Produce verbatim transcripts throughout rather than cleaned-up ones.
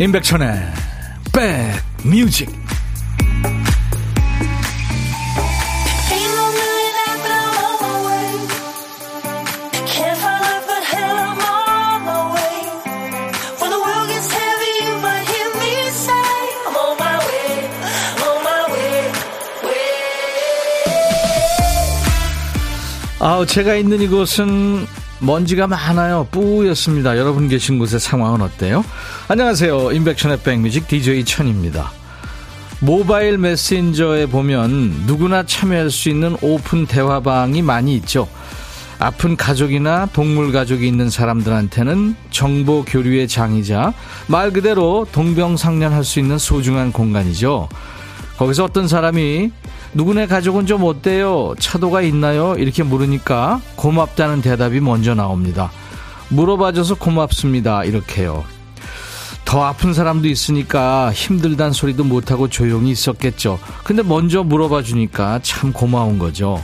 임백천의 백뮤직. 아, 제가 있는 이곳은 먼지가 많아요. 뿌옇습니다. 여러분 계신 곳의 상황은 어때요? 안녕하세요. 임백천의 백뮤직 디제이 천입니다. 모바일 메신저에 보면 누구나 참여할 수 있는 오픈 대화방이 많이 있죠. 아픈 가족이나 동물 가족이 있는 사람들한테는 정보 교류의 장이자 말 그대로 동병상련할 수 있는 소중한 공간이죠. 거기서 어떤 사람이 누구네 가족은 좀 어때요? 차도가 있나요? 이렇게 물으니까 고맙다는 대답이 먼저 나옵니다. 물어봐줘서 고맙습니다. 이렇게요. 더 아픈 사람도 있으니까 힘들단 소리도 못하고 조용히 있었겠죠. 근데 먼저 물어봐주니까 참 고마운 거죠.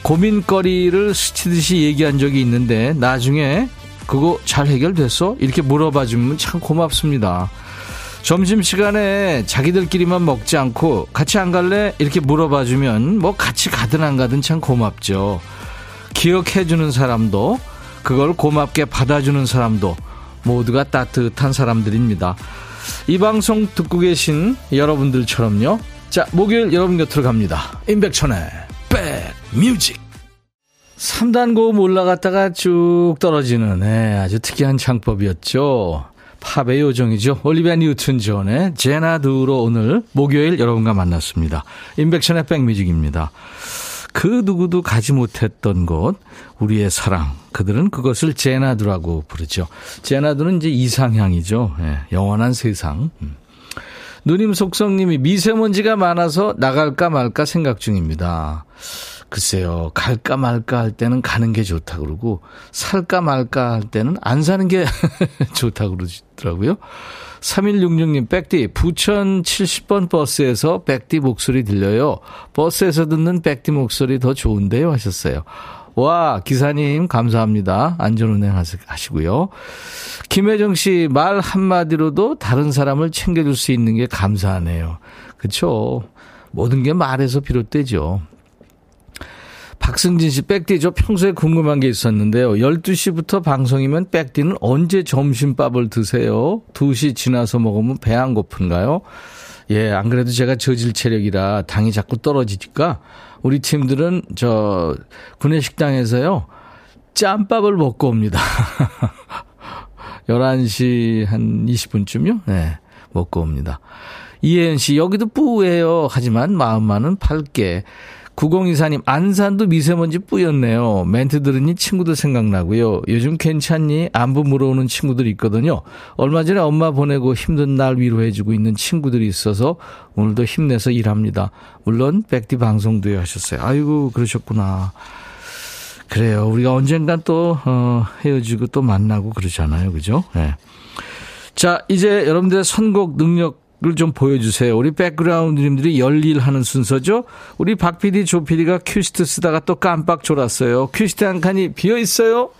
고민거리를 스치듯이 얘기한 적이 있는데 나중에 그거 잘 해결됐어? 이렇게 물어봐주면 참 고맙습니다. 점심시간에 자기들끼리만 먹지 않고 같이 안 갈래? 이렇게 물어봐주면 뭐 같이 가든 안 가든 참 고맙죠. 기억해주는 사람도 그걸 고맙게 받아주는 사람도 모두가 따뜻한 사람들입니다. 이 방송 듣고 계신 여러분들처럼요. 자, 목요일 여러분 곁으로 갑니다. 임백천의 백뮤직. 삼 단 고음 올라갔다가 쭉 떨어지는, 네, 아주 특이한 창법이었죠. 팝의 요정이죠. 올리비아 뉴튼 존의 제나두로 오늘 목요일 여러분과 만났습니다. 임백천의 백뮤직입니다. 그 누구도 가지 못했던 곳, 우리의 사랑. 그들은 그것을 제나두라고 부르죠. 제나두는 이제 이상향이죠. 예, 영원한 세상. 음. 누님 속성님이 미세먼지가 많아서 나갈까 말까 생각 중입니다. 글쎄요, 갈까 말까 할 때는 가는 게 좋다 그러고, 살까 말까 할 때는 안 사는 게 좋다 그러더라고요. 삼일육육님, 백디, 부천 칠십 번 버스에서 백디 목소리 들려요. 버스에서 듣는 백디 목소리 더 좋은데요? 하셨어요. 와, 기사님 감사합니다. 안전운행 하시고요. 김혜정 씨, 말 한마디로도 다른 사람을 챙겨줄 수 있는 게 감사하네요. 그렇죠. 모든 게 말에서 비롯되죠. 박승진 씨, 백디, 저 평소에 궁금한 게 있었는데요. 열두 시부터 방송이면 백디는 언제 점심밥을 드세요? 두 시 지나서 먹으면 배 안 고픈가요? 예, 안 그래도 제가 저질 체력이라 당이 자꾸 떨어지니까 우리 팀들은 저 구내식당에서요, 짬밥을 먹고 옵니다. 열한 시 한 이십 분쯤요? 네, 먹고 옵니다. 이혜연 씨, 여기도 뿌예요. 하지만 마음만은 밝게. 구공이사님, 안산도 미세먼지 뿌였네요. 멘트 들으니 친구들 생각나고요. 요즘 괜찮니? 안부 물어오는 친구들이 있거든요. 얼마 전에 엄마 보내고 힘든 날 위로해주고 있는 친구들이 있어서 오늘도 힘내서 일합니다. 물론 백디 방송도 하셨어요. 아이고, 그러셨구나. 그래요. 우리가 언젠간 또 어, 헤어지고 또 만나고 그러잖아요. 그죠? 네. 자, 이제 여러분들의 선곡 능력 를 좀 보여주세요. 우리 백그라운드님들이 열일하는 순서죠. 우리 박피디, 조피디가 큐시트 쓰다가 또 깜빡 졸았어요. 큐시트 한 칸이 비어있어요.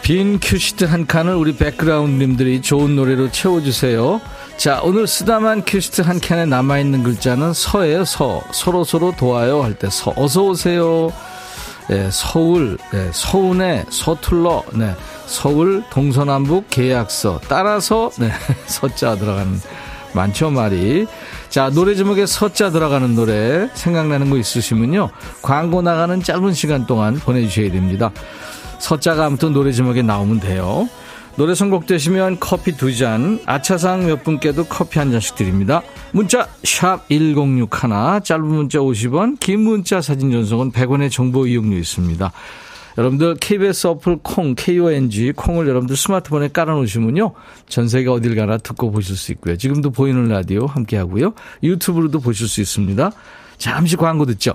빈 큐시트 한 칸을 우리 백그라운드님들이 좋은 노래로 채워주세요. 자, 오늘 쓰다만 큐시트 한 칸에 남아있는 글자는 서예요. 서. 서로서로 도와요 할 때 서. 어서오세요. 네, 서울, 네, 서운해, 서툴러, 네, 서울 동서남북 계약서 따라서, 네, 서자 들어가는 많죠 말이. 자, 노래 제목에 서자 들어가는 노래 생각나는 거 있으시면요, 광고 나가는 짧은 시간 동안 보내주셔야 됩니다. 서자가 아무튼 노래 제목에 나오면 돼요. 노래 선곡되시면 커피 두 잔, 아차상 몇 분께도 커피 한 잔씩 드립니다. 문자 샵 일공육일, 짧은 문자 오십 원, 긴 문자 사진 전송은 백 원의 정보 이용료 있습니다. 여러분들 케이비에스 어플 콩, 콩 콩을 여러분들 스마트폰에 깔아놓으시면요, 전 세계 어딜 가나 듣고 보실 수 있고요. 지금도 보이는 라디오 함께하고요. 유튜브로도 보실 수 있습니다. 잠시 광고 듣죠.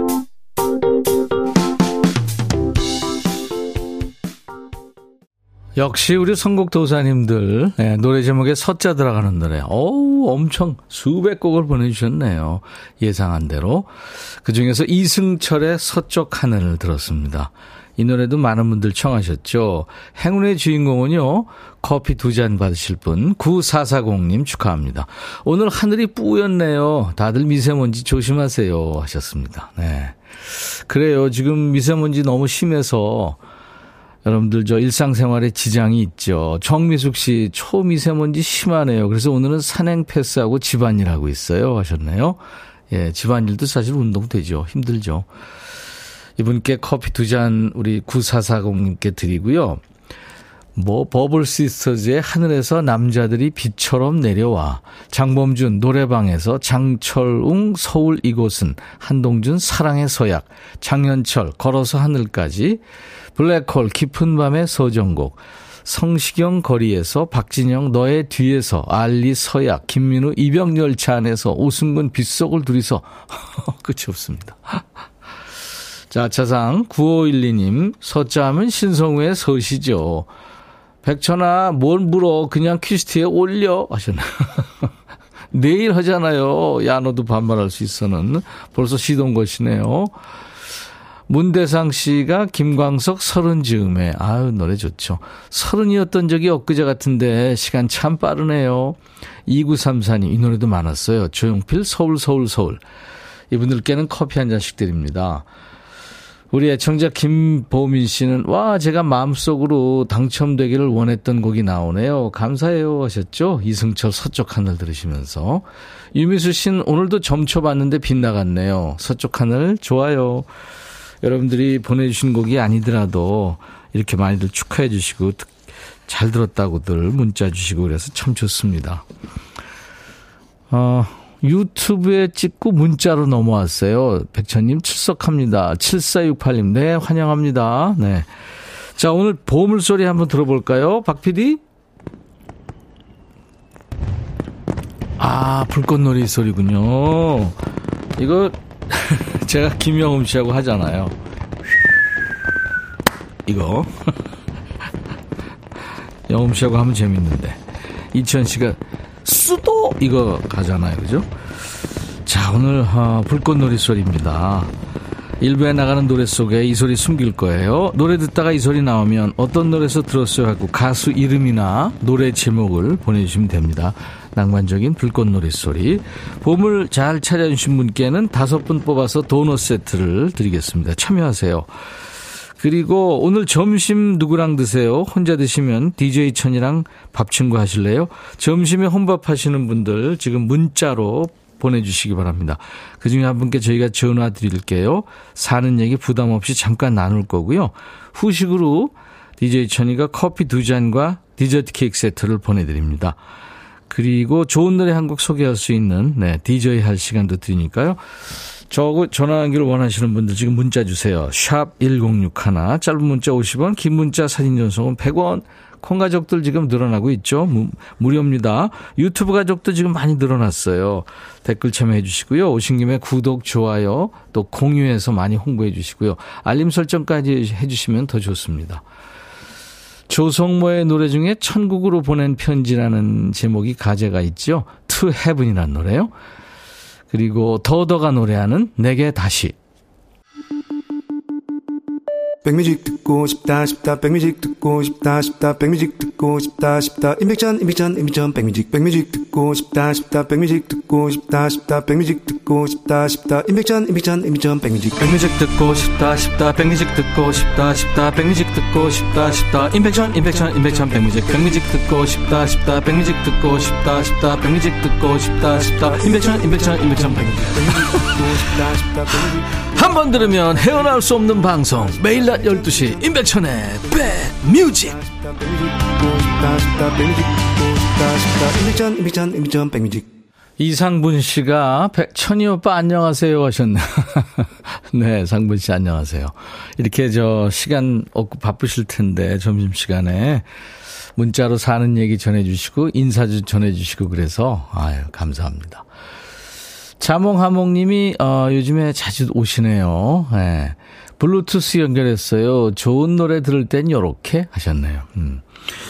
역시 우리 선곡도사님들, 네, 노래 제목에 서자 들어가는 노래 어우 엄청 수백 곡을 보내주셨네요. 예상한 대로 그중에서 이승철의 서쪽 하늘을 들었습니다. 이 노래도 많은 분들 청하셨죠. 행운의 주인공은요, 커피 두 잔 받으실 분 구사사공님 축하합니다. 오늘 하늘이 뿌옇네요. 다들 미세먼지 조심하세요 하셨습니다. 네, 그래요. 지금 미세먼지 너무 심해서 여러분들 저 일상생활에 지장이 있죠. 정미숙 씨, 초미세먼지 심하네요. 그래서 오늘은 산행 패스하고 집안일하고 있어요 하셨네요. 예, 집안일도 사실 운동되죠. 힘들죠. 이분께 커피 두 잔 우리 구사사공님께 드리고요. 뭐 버블 시스터즈의 하늘에서 남자들이 빛처럼 내려와, 장범준 노래방에서 장철웅 서울 이곳은, 한동준 사랑의 서약, 장현철 걸어서 하늘까지, 블랙홀 깊은 밤의 서정곡, 성시경 거리에서 박진영 너의 뒤에서, 알리 서약 김민우 이병열차 안에서, 오승근 빗속을 둘이서. 끝이 없습니다. 자, 차상 구오일이님 서자하면 신성우의 서시죠. 백천아 뭘 물어, 그냥 퀴스트에 올려 하셨나. 내일 하잖아요. 야 너도 반말할 수 있어는 벌써 시동 것이네요. 문대상 씨가 김광석 서른 즈음에, 아유 노래 좋죠. 서른이었던 적이 엊그제 같은데 시간 참 빠르네요. 이구삼사님 이 노래도 많았어요. 조용필 서울 서울 서울. 이분들께는 커피 한 잔씩 드립니다. 우리 애청자 김보민 씨는 와 제가 마음속으로 당첨되기를 원했던 곡이 나오네요. 감사해요 하셨죠. 이승철 서쪽 하늘 들으시면서. 유미수 씨는 오늘도 점쳐봤는데 빗나갔네요. 서쪽 하늘 좋아요. 여러분들이 보내주신 곡이 아니더라도 이렇게 많이들 축하해 주시고 잘 들었다고들 문자 주시고 그래서 참 좋습니다. 어... 유튜브에 찍고 문자로 넘어왔어요. 백천님 출석합니다. 칠사육팔님 네 환영합니다. 네, 자 오늘 보물소리 한번 들어볼까요? 박피디? 아 불꽃놀이 소리군요. 이거 제가 김영음 씨하고 하잖아요. 이거 영음 씨하고 하면 재밌는데 이천 씨가 수도 이거 가잖아요. 그죠? 자 오늘 어, 불꽃놀이 소리입니다. 일부에 나가는 노래 속에 이 소리 숨길 거예요. 노래 듣다가 이 소리 나오면 어떤 노래에서 들었어요 하고 가수 이름이나 노래 제목을 보내주시면 됩니다. 낭만적인 불꽃놀이 소리 보물 잘 찾아주신 분께는 다섯 분 뽑아서 도넛 세트를 드리겠습니다. 참여하세요. 그리고 오늘 점심 누구랑 드세요? 혼자 드시면 디제이 천이랑 밥 친구 하실래요? 점심에 혼밥 하시는 분들 지금 문자로 보내주시기 바랍니다. 그중에 한 분께 저희가 전화 드릴게요. 사는 얘기 부담 없이 잠깐 나눌 거고요. 후식으로 디제이 천이가 커피 두 잔과 디저트 케이크 세트를 보내드립니다. 그리고 좋은 노래 한 곡 소개할 수 있는 네, 디제이 할 시간도 드리니까요. 저거 전화 연결 원하시는 분들 지금 문자 주세요. 샵 일공육일 짧은 문자 오십 원 긴 문자 사진 전송은 백 원. 콩 가족들 지금 늘어나고 있죠. 무, 무료입니다. 유튜브 가족도 지금 많이 늘어났어요. 댓글 참여해 주시고요. 오신 김에 구독 좋아요 또 공유해서 많이 홍보해 주시고요. 알림 설정까지 해 주시면 더 좋습니다. 조성모의 노래 중에 천국으로 보낸 편지라는 제목이 가제가 있죠. To Heaven이라는 노래요. 그리고 더더가 노래하는 내게 다시. 백뮤직 듣고 싶다 싶다 백뮤직 듣고 싶다 싶다 백뮤직 듣고 싶다 싶다 임백천 임백천 임백천 백뮤직 백뮤직 듣고 싶다 싶다 백뮤직 듣고 싶다 싶다 백뮤직 듣고 싶다 싶다 임백천 임백천 임백천 백뮤직 백뮤직 듣고 싶다 싶다 백뮤직 듣고 싶다 싶다 백뮤직 듣고 싶다 싶다 임백천 임백천 임백천 백뮤직 백뮤직 듣고 싶다 싶다 백뮤직 듣고 싶다 싶다 백뮤직 듣고 싶다 싶다 임백천 임백천 임백천 백뮤직 듣고 싶다 싶다 백뮤직. 한 번 들으면 헤어나올 수 없는 방송 매일 낮 열두 시 임백천의 백뮤직. 이상분 씨가 백천이 오빠 안녕하세요 하셨네요. 네, 상분 씨 안녕하세요. 이렇게 저 시간 없고 바쁘실 텐데 점심시간에 문자로 사는 얘기 전해주시고 인사도 전해주시고 그래서 아유 감사합니다. 자몽하몽님이 어, 요즘에 자주 오시네요. 네. 블루투스 연결했어요. 좋은 노래 들을 땐 요렇게 하셨네요. 음.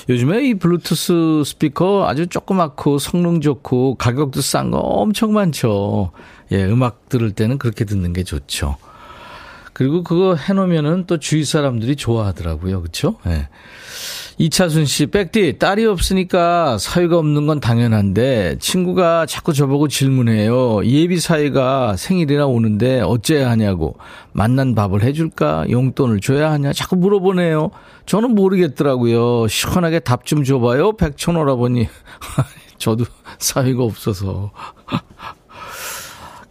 요즘에 이 블루투스 스피커 아주 조그맣고 성능 좋고 가격도 싼 거 엄청 많죠. 예, 음악 들을 때는 그렇게 듣는 게 좋죠. 그리고 그거 해놓으면은 또 주위 사람들이 좋아하더라고요. 그렇죠? 예. 이차순 씨, 백디 딸이 없으니까 사위가 없는 건 당연한데 친구가 자꾸 저보고 질문해요. 예비 사위가 생일이나 오는데 어째야 하냐고, 만난 밥을 해줄까, 용돈을 줘야 하냐 자꾸 물어보네요. 저는 모르겠더라고요. 시원하게 답 좀 줘봐요, 백천오라버니. 저도 사위가 없어서.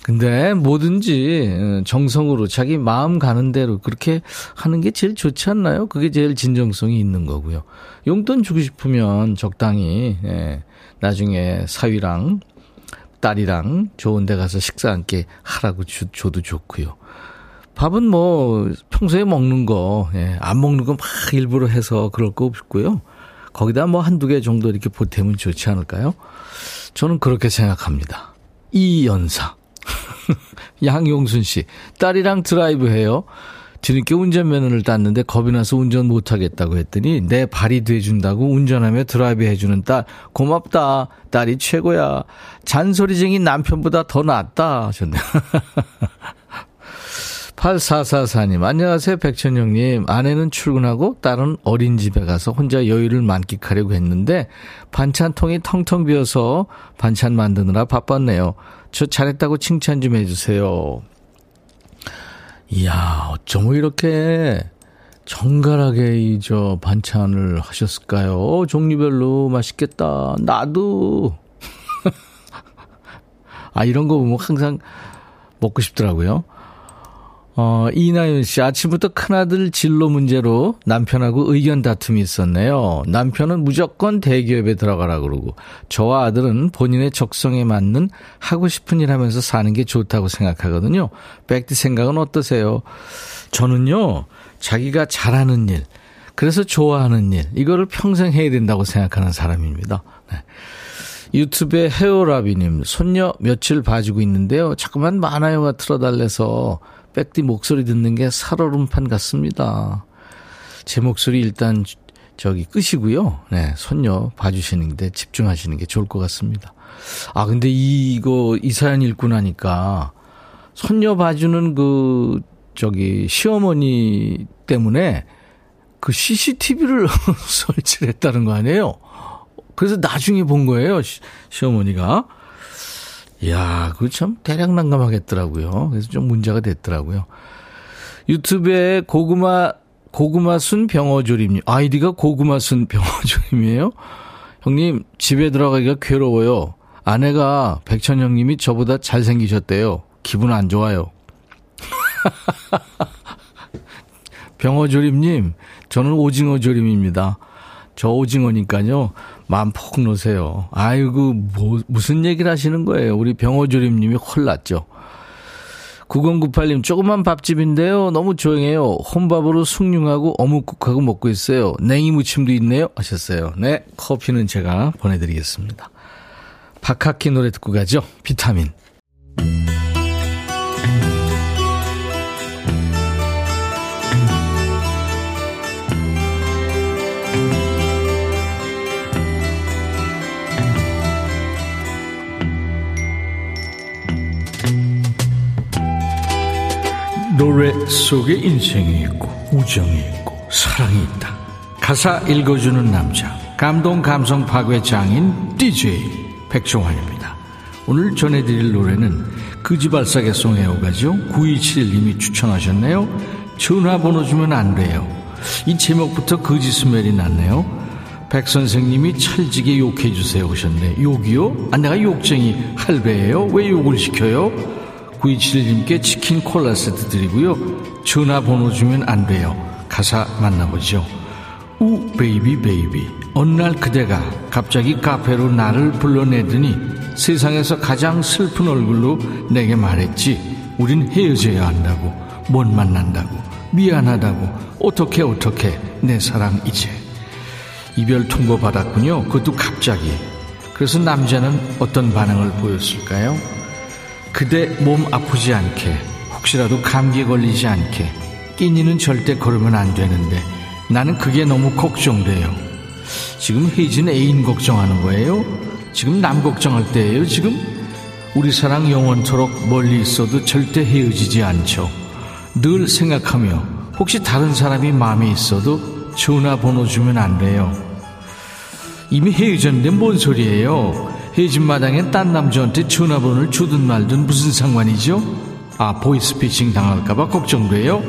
근데 뭐든지 정성으로 자기 마음 가는 대로 그렇게 하는 게 제일 좋지 않나요? 그게 제일 진정성이 있는 거고요. 용돈 주고 싶으면 적당히, 예, 나중에 사위랑 딸이랑 좋은 데 가서 식사 함께 하라고 주, 줘도 좋고요. 밥은 뭐 평소에 먹는 거, 예, 안 먹는 거 막 일부러 해서 그럴 거 없고요. 거기다 뭐 한두 개 정도 이렇게 보태면 좋지 않을까요? 저는 그렇게 생각합니다. 이 연사. 양용순 씨, 딸이랑 드라이브해요. 뒤늦게 운전면허를 땄는데 겁이 나서 운전 못하겠다고 했더니 내 발이 돼준다고 운전하며 드라이브 해주는 딸 고맙다. 딸이 최고야. 잔소리쟁이 남편보다 더 낫다 하셨네요. 팔사사사님 안녕하세요 백천영님. 아내는 출근하고 딸은 어린집에 가서 혼자 여유를 만끽하려고 했는데 반찬통이 텅텅 비어서 반찬 만드느라 바빴네요. 저 잘했다고 칭찬 좀 해주세요. 이야, 어쩜 이렇게 정갈하게 이 저 반찬을 하셨을까요? 종류별로 맛있겠다. 나도. 아, 이런 거 보면 항상 먹고 싶더라고요. 어, 이나윤 씨, 아침부터 큰아들 진로 문제로 남편하고 의견 다툼이 있었네요. 남편은 무조건 대기업에 들어가라 그러고, 저와 아들은 본인의 적성에 맞는 하고 싶은 일 하면서 사는 게 좋다고 생각하거든요. 백디 생각은 어떠세요? 저는요, 자기가 잘하는 일, 그래서 좋아하는 일, 이거를 평생 해야 된다고 생각하는 사람입니다. 네. 유튜브의 헤오라비님, 손녀 며칠 봐주고 있는데요. 자꾸만 만화영화 틀어달래서 백디 목소리 듣는 게 살얼음판 같습니다. 제 목소리 일단 저기 끄시고요. 네, 손녀 봐주시는 데 집중하시는 게 좋을 것 같습니다. 아, 근데 이, 이거, 이 사연 읽고 나니까 손녀 봐주는 그, 저기, 시어머니 때문에 그 씨씨티비를 설치를 했다는 거 아니에요? 그래서 나중에 본 거예요, 시, 시어머니가. 이야, 그거 참 대략 난감하겠더라고요. 그래서 좀 문제가 됐더라고요. 유튜브에 고구마, 고구마순 병어조림님. 아이디가 고구마순 병어조림이에요? 형님, 집에 들어가기가 괴로워요. 아내가 백천 형님이 저보다 잘생기셨대요. 기분 안 좋아요. 병어조림님, 저는 오징어조림입니다. 저 오징어니까요. 마음 폭 놓으세요. 아이고, 뭐, 무슨 얘기를 하시는 거예요. 우리 병어조림님이 홀랐죠. 구공구팔님 조그만 밥집인데요. 너무 조용해요. 혼밥으로 숭늉하고 어묵국하고 먹고 있어요. 냉이 무침도 있네요 하셨어요. 네, 커피는 제가 보내드리겠습니다. 박학기 노래 듣고 가죠. 비타민. 노래 속에 인생이 있고 우정이 있고 사랑이 있다. 가사 읽어주는 남자, 감동 감성 파괴 장인 디제이 백종환입니다. 오늘 전해드릴 노래는 그지발사계송 애호가죠. 구이칠일님이 추천하셨네요. 전화번호 주면 안 돼요. 이 제목부터 그지 스멜이 났네요. 백 선생님이 찰지게 욕해주세요 오셨네. 욕이요? 아, 내가 욕쟁이 할배예요? 왜 욕을 시켜요? 구이칠님께 치킨 콜라 세트 드리고요. 전화번호 주면 안 돼요. 가사 만나보죠. 우 베이비 베이비, 어느 날 그대가 갑자기 카페로 나를 불러내더니 세상에서 가장 슬픈 얼굴로 내게 말했지. 우린 헤어져야 한다고, 못 만난다고, 미안하다고, 어떻게 어떻게 내 사랑 이제. 이별 통보 받았군요. 그것도 갑자기. 그래서 남자는 어떤 반응을 보였을까요? 그대 몸 아프지 않게, 혹시라도 감기 걸리지 않게, 끼니는 절대 걸으면 안 되는데 나는 그게 너무 걱정돼요. 지금 혜진 애인 걱정하는 거예요? 지금 남 걱정할 때예요? 지금? 우리 사랑 영원토록 멀리 있어도 절대 헤어지지 않죠. 늘 생각하며 혹시 다른 사람이 마음에 있어도 전화번호 주면 안 돼요. 이미 헤어졌는데 뭔 소리예요? 헤어진 마당에 딴 남자한테 전화번호를 주든 말든 무슨 상관이죠? 아, 보이스피싱 당할까봐 걱정돼요?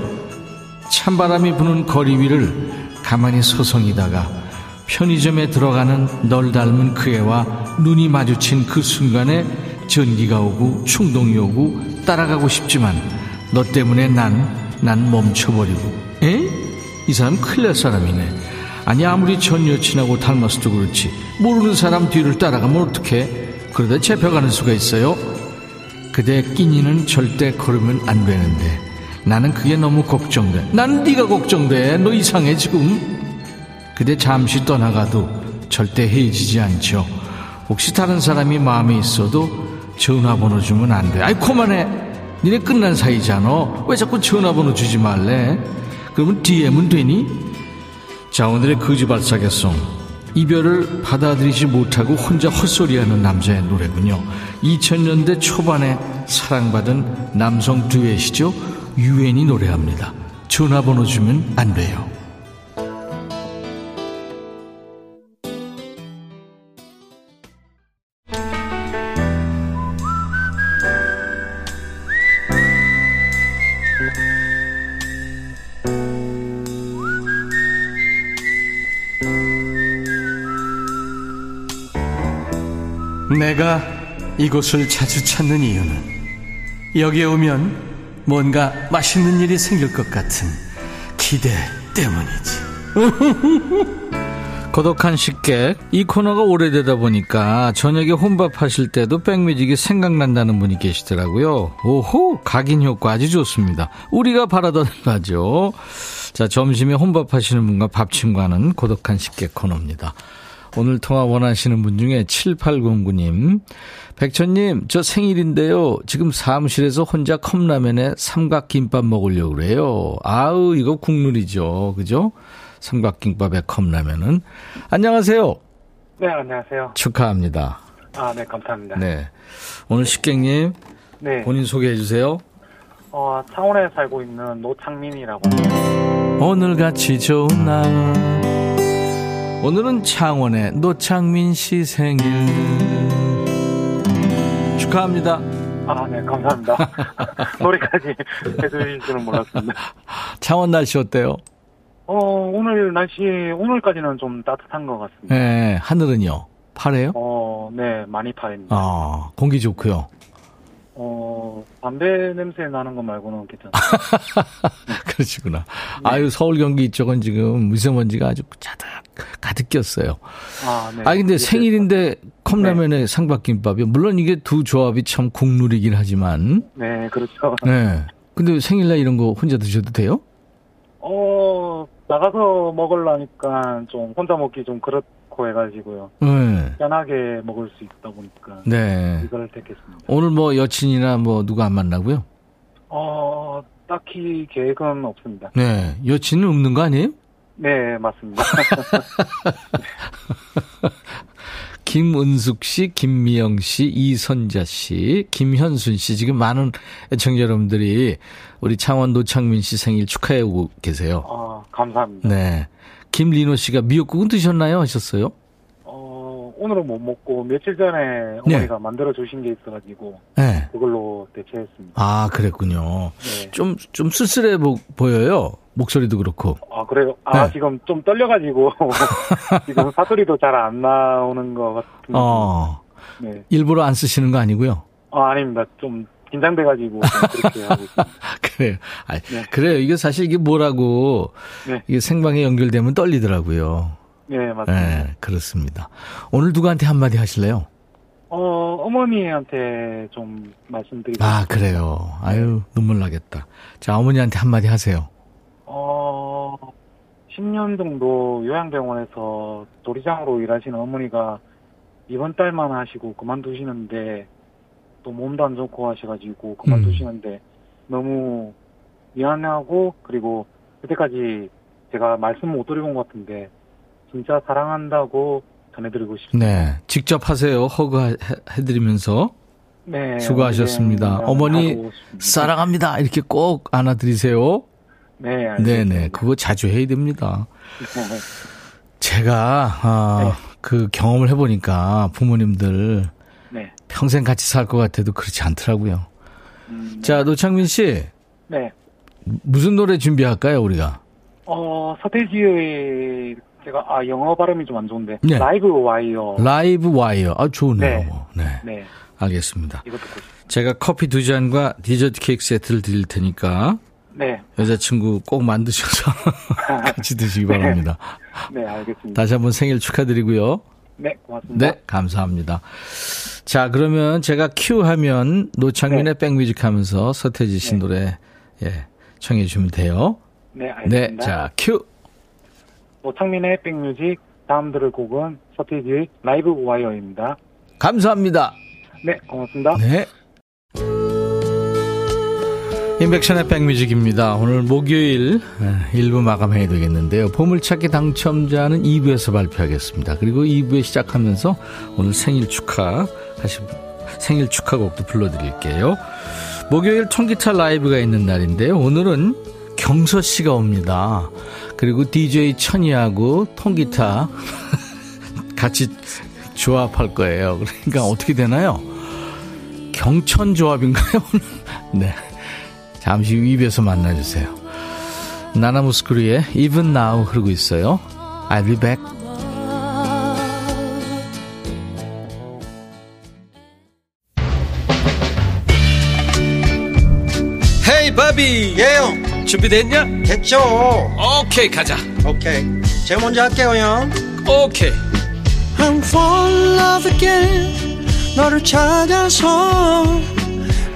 찬바람이 부는 거리 위를 가만히 서성이다가 편의점에 들어가는 널 닮은 그 애와 눈이 마주친 그 순간에 전기가 오고 충동이 오고 따라가고 싶지만 너 때문에 난 난 멈춰버리고. 에? 이 사람 큰일 날 사람이네. 아니, 아무리 전 여친하고 닮았어도 그렇지 모르는 사람 뒤를 따라가면 어떡해. 그러다 잡혀가는 수가 있어요. 그대 끼니는 절대 걸으면 안 되는데 나는 그게 너무 걱정돼. 난 네가 걱정돼. 너 이상해 지금. 그대 잠시 떠나가도 절대 헤어지지 않죠. 혹시 다른 사람이 마음에 있어도 전화번호 주면 안 돼. 아이, 그만해. 니네 끝난 사이잖아. 왜 자꾸 전화번호 주지 말래? 그러면 디엠은 되니? 자, 오늘의 거지발사계송. 이별을 받아들이지 못하고 혼자 헛소리하는 남자의 노래군요. 이천 년대 초반에 사랑받은 남성 듀엣이죠. 유엔이 노래합니다. 전화번호 주면 안 돼요. 내가 이곳을 자주 찾는 이유는 여기에 오면 뭔가 맛있는 일이 생길 것 같은 기대 때문이지. 고독한 식객, 이 코너가 오래되다 보니까 저녁에 혼밥하실 때도 백뮤직이 생각난다는 분이 계시더라고요. 오호, 각인 효과 아주 좋습니다. 우리가 바라던 바죠. 자, 점심에 혼밥하시는 분과 밥 친구하는 고독한 식객 코너입니다. 오늘 통화 원하시는 분 중에 칠팔공구 님. 백천님, 저 생일인데요. 지금 사무실에서 혼자 컵라면에 삼각김밥 먹으려고 그래요. 아우, 이거 국룰이죠. 그죠? 삼각김밥에 컵라면은. 안녕하세요. 네, 안녕하세요. 축하합니다. 아, 네, 감사합니다. 네. 오늘 식객님. 네. 본인 소개해 주세요. 어, 창원에 살고 있는 노창민이라고 합니다. 오늘같이 좋은 날. 오늘은 창원의 노창민 씨 생일 축하합니다. 아, 네, 감사합니다. 노래까지 해드릴 줄은 몰랐습니다. 창원 날씨 어때요? 어, 오늘 날씨 오늘까지는 좀 따뜻한 것 같습니다. 네, 하늘은요? 파래요? 어, 네, 많이 파입니다. 아, 공기 좋고요. 어, 담배 냄새 나는 거 말고는 괜찮아요. 그러시구나. 네. 아유, 서울 경기 이쪽은 지금 미세먼지가 아주 가득 가득 꼈어요. 아, 네. 아, 근데 생일인데 컵라면에 네. 삼각김밥이요. 물론 이게 두 조합이 참 국룰이긴 하지만. 네, 그렇죠. 네. 근데 생일날 이런 거 혼자 드셔도 돼요? 어, 나가서 먹으려니까 좀 혼자 먹기 좀 그렇. 해가지고요. 네. 편하게 먹을 수 있다 보니까. 네. 이걸 택했습니다. 오늘 뭐 여친이나 뭐 누가 안 만나고요? 어, 딱히 계획은 없습니다. 네. 여친은 없는 거 아니에요? 네, 맞습니다. 김은숙 씨, 김미영 씨, 이선자 씨, 김현순 씨, 지금 많은 애청자 여러분들이 우리 창원 노창민 씨 생일 축하해 오고 계세요. 어, 감사합니다. 네. 김리노 씨가 미역국은 드셨나요? 하셨어요? 어, 오늘은 못 먹고 며칠 전에 어머니가 네. 만들어주신 게 있어가지고 네. 그걸로 대체했습니다. 아, 그랬군요. 네. 좀, 좀 쓸쓸해 보, 보여요. 목소리도 그렇고. 아, 그래요? 아, 네. 지금 좀 떨려가지고 지금 사투리도 잘 안 나오는 것 같은데. 어, 네. 일부러 안 쓰시는 거 아니고요? 어, 아닙니다. 좀. 긴장돼가지고 그렇게 하고 있습니다. 그래요. 아, 네. 그래요. 이게 사실 이게 뭐라고 네. 이게 생방에 연결되면 떨리더라고요. 네, 맞습니다. 네, 그렇습니다. 오늘 누구한테 한마디 하실래요? 어, 어머니한테 좀 말씀드리고. 아, 그래요. 아유, 눈물 나겠다. 자, 어머니한테 한마디 하세요. 어, 십 년 정도 요양병원에서 도리장으로 일하시는 어머니가 이번 달만 하시고 그만두시는데, 또 몸도 안 좋고 하셔가지고 그만두시는데, 음. 너무 미안하고, 그리고 그때까지 제가 말씀 못 드려본 것 같은데, 진짜 사랑한다고 전해드리고 싶습니다. 네, 직접 하세요. 허그 해드리면서. 네, 수고하셨습니다. 네, 어머니 사랑합니다. 이렇게 꼭 안아드리세요. 네, 알겠습니다. 네네, 그거 자주 해야 됩니다. 네. 제가 어, 네. 그 경험을 해보니까 부모님들 네. 평생 같이 살 것 같아도 그렇지 않더라고요. 음, 네. 자, 노창민 씨. 네. 무슨 노래 준비할까요, 우리가? 어, 서태지의 제가 아 영어 발음이 좀 안 좋은데 네. 라이브 와이어. 라이브 와이어. 아 좋네요. 네. 네. 네. 알겠습니다. 이것도 제가 커피 두 잔과 디저트 케이크 세트를 드릴 테니까 네. 여자친구 꼭 만드셔서 같이 드시기 네. 바랍니다. 네, 알겠습니다. 다시 한번 생일 축하드리고요. 네, 고맙습니다. 네, 감사합니다. 자, 그러면 제가 큐 하면 노창민의 네. 백뮤직 하면서 서태지 씨 네. 노래 예, 청해 주시면 돼요. 네, 알겠습니다. 네, 자, 큐. 노창민의 백뮤직, 다음 들을 곡은 서태지의 라이브 와이어입니다. 감사합니다. 네, 고맙습니다. 네. 임백천의 백뮤직입니다. 오늘 목요일 일 부 마감해야 되겠는데요. 보물찾기 당첨자는 이 부에서 발표하겠습니다. 그리고 이 부에 시작하면서 오늘 생일 축하, 하신, 생일 축하곡도 불러드릴게요. 목요일 통기타 라이브가 있는 날인데요. 오늘은 경서 씨가 옵니다. 그리고 디제이 천이하고 통기타 같이 조합할 거예요. 그러니까 어떻게 되나요? 경천 조합인가요? 네, 잠시 이 부에서 만나주세요. 나나무스크리의 Even Now 흐르고 있어요. I'll be back. Hey, 바비. 예영. 준비됐냐? 됐죠. 오케이, 가자. 오케이. 제가 먼저 할게요, 형. 오케이. I'm falling in love again. 너를 찾아서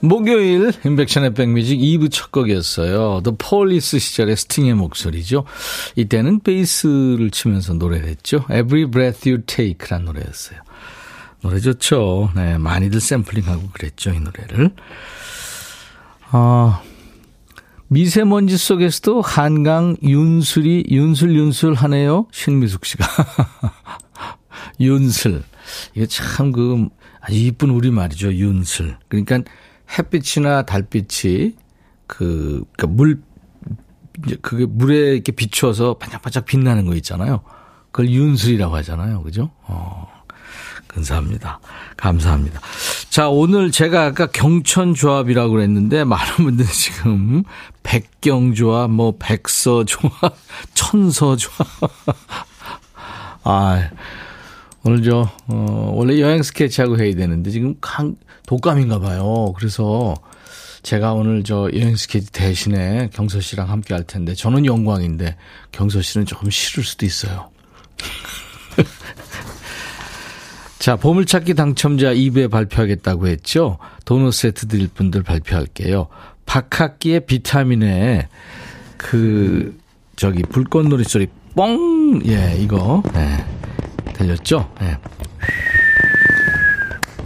목요일 임백천의 백뮤직 이 부 첫 곡이었어요. 더 폴리스 시절의 스팅의 목소리죠. 이때는 베이스를 치면서 노래를 했죠. Every breath you take란 노래였어요. 노래 좋죠. 네, 많이들 샘플링하고 그랬죠, 이 노래를. 아... 미세먼지 속에서도 한강 윤슬이 윤슬윤슬 하네요. 신미숙 씨가. 윤슬. 이게 참 그 아주 이쁜 우리말이죠. 윤슬. 그러니까 햇빛이나 달빛이 그, 그러니까 물, 그게 물에 이렇게 비춰서 반짝반짝 빛나는 거 있잖아요. 그걸 윤슬이라고 하잖아요. 그죠? 어. 감사합니다. 감사합니다. 자, 오늘 제가 아까 경천조합이라고 그랬는데 많은 분들이 지금 백경조합, 뭐 백서조합, 천서조합. 아, 오늘 저 어, 원래 여행 스케치하고 해야 되는데 지금 강, 독감인가 봐요. 그래서 제가 오늘 저 여행 스케치 대신에 경서 씨랑 함께 할 텐데 저는 영광인데 경서 씨는 조금 싫을 수도 있어요. 자, 보물찾기 당첨자 이 부에 발표하겠다고 했죠. 도넛 세트 드릴 분들 발표할게요. 박학기의 비타민에 그 저기 불꽃놀이 소리 뻥, 예, 이거 네. 들렸죠? 네.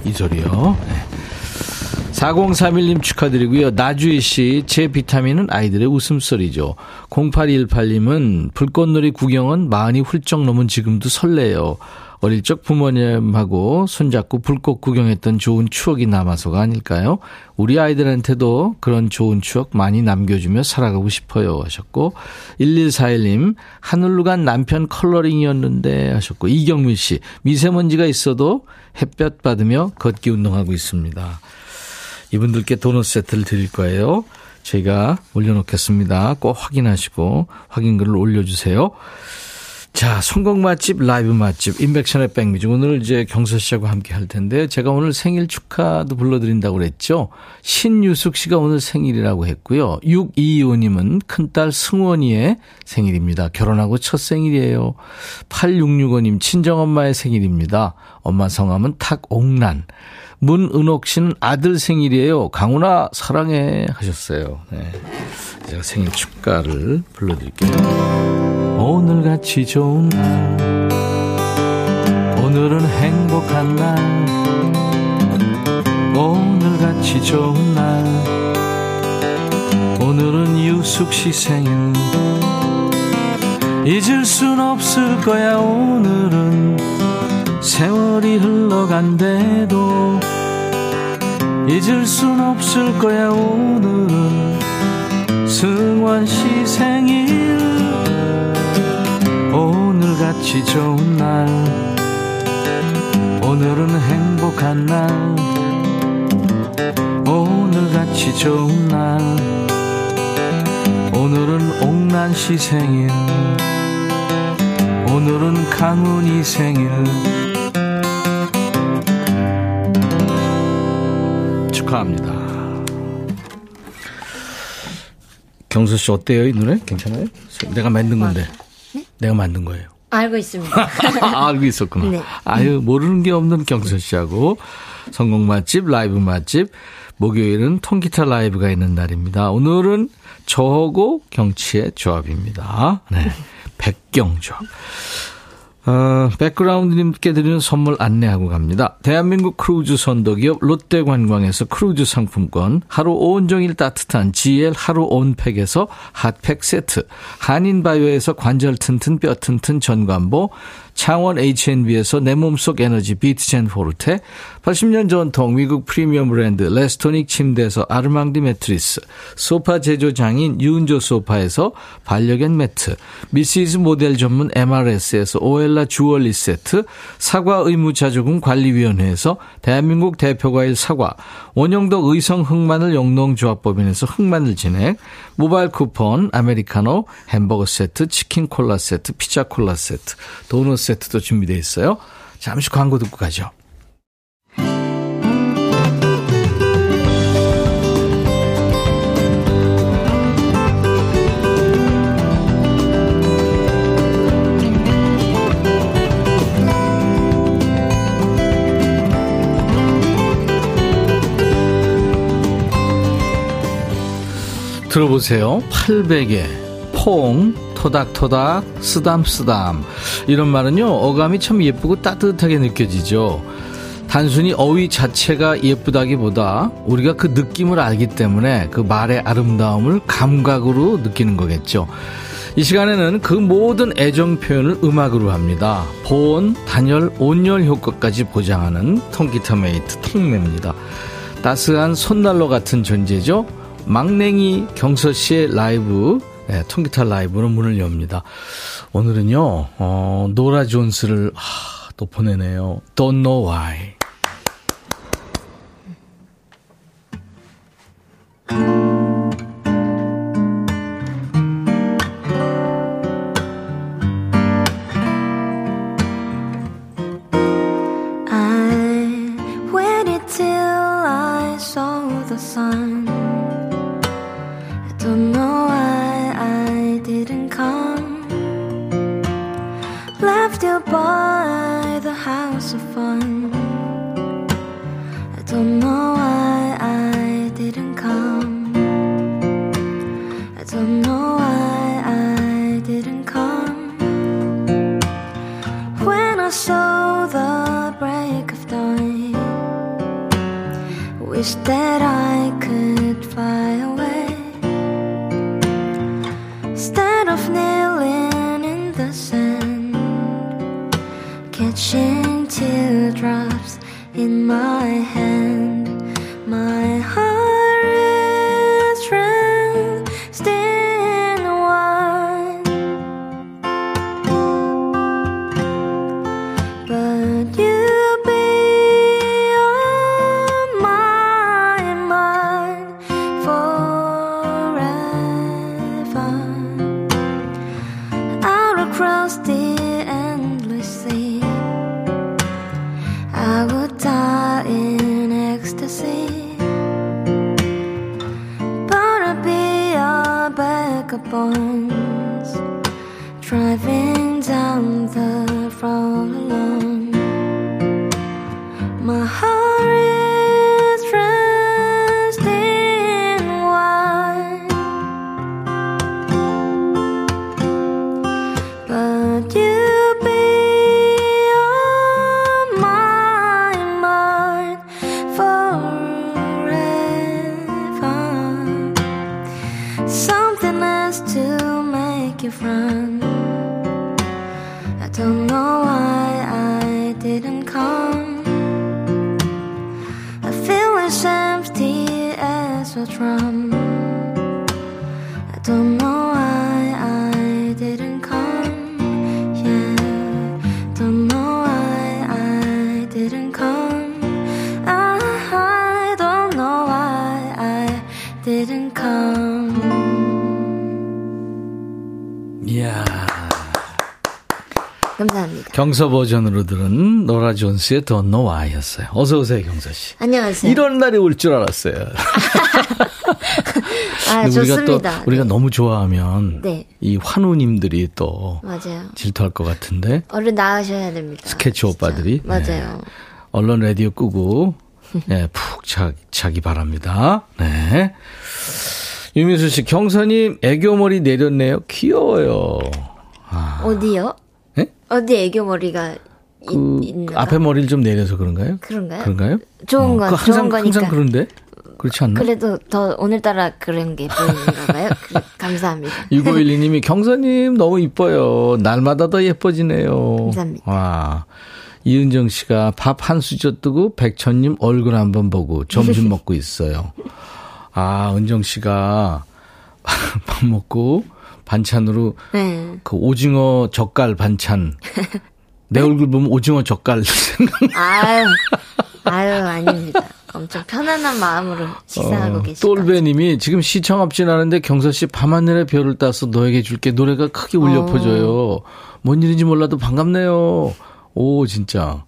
이 소리요. 네. 사공삼일 님 축하드리고요. 나주희 씨, 제 비타민은 아이들의 웃음소리죠. 공팔일팔 님은 불꽃놀이 구경은 마흔이 훌쩍 넘은 지금도 설레요. 어릴 적 부모님하고 손잡고 불꽃 구경했던 좋은 추억이 남아서가 아닐까요? 우리 아이들한테도 그런 좋은 추억 많이 남겨주며 살아가고 싶어요 하셨고, 일일사일 님 하늘로 간 남편 컬러링이었는데 하셨고, 이경민 씨 미세먼지가 있어도 햇볕 받으며 걷기 운동하고 있습니다. 이분들께 도넛 세트를 드릴 거예요. 제가 올려놓겠습니다. 꼭 확인하시고 확인글을 올려주세요. 자, 선곡 맛집, 라이브 맛집, 인백션의 백미지. 오늘 이제 경서 씨하고 함께 할 텐데, 제가 오늘 생일 축하도 불러드린다고 그랬죠. 신유숙 씨가 오늘 생일이라고 했고요. 육이이오님은 큰딸 승원이의 생일입니다. 결혼하고 첫 생일이에요. 팔육육오님 친정엄마의 생일입니다. 엄마 성함은 탁옥란. 문은옥 씨는 아들 생일이에요. 강훈아 사랑해 하셨어요. 네. 제가 생일 축가를 불러드릴게요. 오늘같이 좋은 날, 오늘은 행복한 날, 오늘같이 좋은 날, 오늘은 유숙씨 생일, 잊을 순 없을 거야. 오늘은 세월이 흘러간대도 잊을 순 없을 거야. 오늘은 승환씨 생일. 오늘같이 좋은 날, 오늘은 행복한 날, 오늘같이 좋은 날, 오늘은 옥란씨 생일, 오늘은 강훈이 생일. 축하합니다. 경서씨 어때요? 이 노래 괜찮아요? 내가 만든 건데. 네? 내가 만든 거예요. 알고 있습니다. 알고 있었구나. 네. 아유, 모르는 게 없는 경서 씨하고 성곡 맛집, 라이브 맛집. 목요일은 통기타 라이브가 있는 날입니다. 오늘은 저하고 경치의 조합입니다. 네, 백경 조합. 어, 백그라운드님께 드리는 선물 안내하고 갑니다. 대한민국 크루즈 선도기업 롯데관광에서 크루즈 상품권, 하루 온종일 따뜻한 지엘 하루 온팩에서 핫팩 세트, 한인바이오에서 관절 튼튼 뼈 튼튼 전관보, 창원 에이치앤비에서 내 몸속 에너지 비트젠 포르테, 팔십 년 전통 미국 프리미엄 브랜드 레스토닉 침대에서 아르망디 매트리스, 소파 제조 장인 유은조 소파에서 반려견 매트, 미시즈 모델 전문 엠알에스에서 오엘라 주얼리 세트, 사과 의무자조금 관리위원회에서 대한민국 대표과일 사과, 원영덕 의성 흑마늘 영농조합법인에서 흑마늘 진행, 모바일 쿠폰, 아메리카노, 햄버거 세트, 치킨 콜라 세트, 피자 콜라 세트, 도넛 세트도 준비되어 있어요. 잠시 광고 듣고 가죠. 들어보세요. 팔백에 퐁, 토닥토닥, 쓰담쓰담. 이런 말은요, 어감이 참 예쁘고 따뜻하게 느껴지죠. 단순히 어휘 자체가 예쁘다기보다 우리가 그 느낌을 알기 때문에 그 말의 아름다움을 감각으로 느끼는 거겠죠. 이 시간에는 그 모든 애정 표현을 음악으로 합니다. 보온, 단열, 온열 효과까지 보장하는 통기타 메이트 통매입니다. 따스한 손난로 같은 존재죠. 막냉이 경서씨의 라이브, 네, 통기타 라이브로 문을 엽니다. 오늘은요, 어, 노라 존스를 하, 또 보내네요. Don't know why. But you be on my mind. from. I don't know why I didn't come. Yeah, don't know why I didn't come. I don't know why I didn't come. Yeah. 감사합니다. 경서 버전으로 들은 노라 존스의 Don't Know Why였어요. 어서 오세요, 경서 씨. 안녕하세요. 이런 날이 올 줄 알았어요. 아, 좋습니다. 우리가, 또 우리가 네. 너무 좋아하면 네. 이 환우님들이 또 맞아요. 질투할 것 같은데. 얼른 나가셔야 됩니다. 스케치 오빠들이. 맞아요. 네. 얼른 라디오 끄고 네, 푹 자, 자기 바랍니다. 네. 유민수 씨, 경서님 애교머리 내렸네요. 귀여워요. 아. 어디요? 어디 애교머리가 그 있나? 앞에 머리를 좀 내려서 그런가요? 그런가요? 그런가요? 좋은 건 어, 좋은 항상, 거니까. 항상 그런데? 그렇지 않나? 그래도 더 오늘따라 그런 게 보이는가 봐요. 그래, 감사합니다. 육오일이 님이 경서님 너무 이뻐요. 날마다 더 예뻐지네요. 감사합니다. 와. 이은정 씨가 밥 한 수저 뜨고 백천님 얼굴 한번 보고 점심 먹고 있어요. 아, 은정 씨가 밥 먹고 반찬으로 네. 그 오징어 젓갈 반찬 내 얼굴 보면 오징어 젓갈 아유 아유 아닙니다. 엄청 편안한 마음으로 식사하고 어, 계시죠. 똘배님이 지금 시청 앞진하는데 경서씨 밤하늘의 별을 따서 너에게 줄게 노래가 크게 울려 오. 퍼져요. 뭔 일인지 몰라도 반갑네요. 오 진짜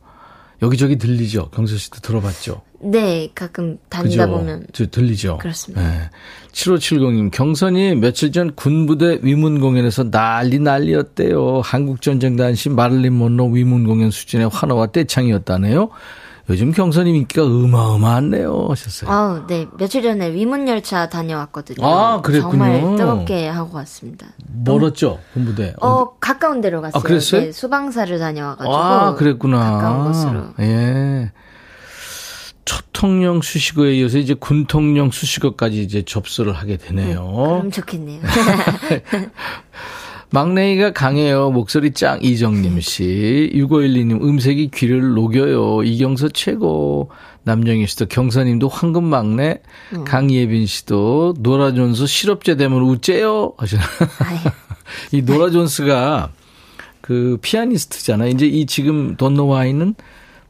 여기저기 들리죠. 경서씨도 들어봤죠. 네, 가끔 다니다 보면. 저 들리죠? 그렇습니다. 네. 칠오칠공 님, 경선이 며칠 전 군부대 위문 공연에서 난리 난리였대요. 한국전쟁 당시 마릴린 먼로 위문 공연 수준의 환호와 떼창이었다네요. 요즘 경선님 인기가 어마어마하네요. 하셨어요. 아, 네. 며칠 전에 위문 열차 다녀왔거든요. 아, 그랬군요. 정말 뜨겁게 하고 왔습니다. 멀었죠? 군부대. 어, 가까운 데로 갔어요. 아, 그랬어요? 네, 수방사를 다녀와가지고. 아, 그랬구나. 가까운 곳으로. 예. 초통령 수식어에 이어서 이제 군통령 수식어까지 이제 접수를 하게 되네요. 네, 그럼 좋겠네요. 막내이가 강해요. 목소리 짱. 이정님 씨. 육오일이 님 음색이 귀를 녹여요. 이경서 최고. 남정희 씨도 경서님도 황금 막내. 음. 강예빈 씨도 노라 존스 실업제 되면 우째요. 하시나. 이 노라 존스가 그 피아니스트잖아요. 이제 이 지금 Don't Know Why는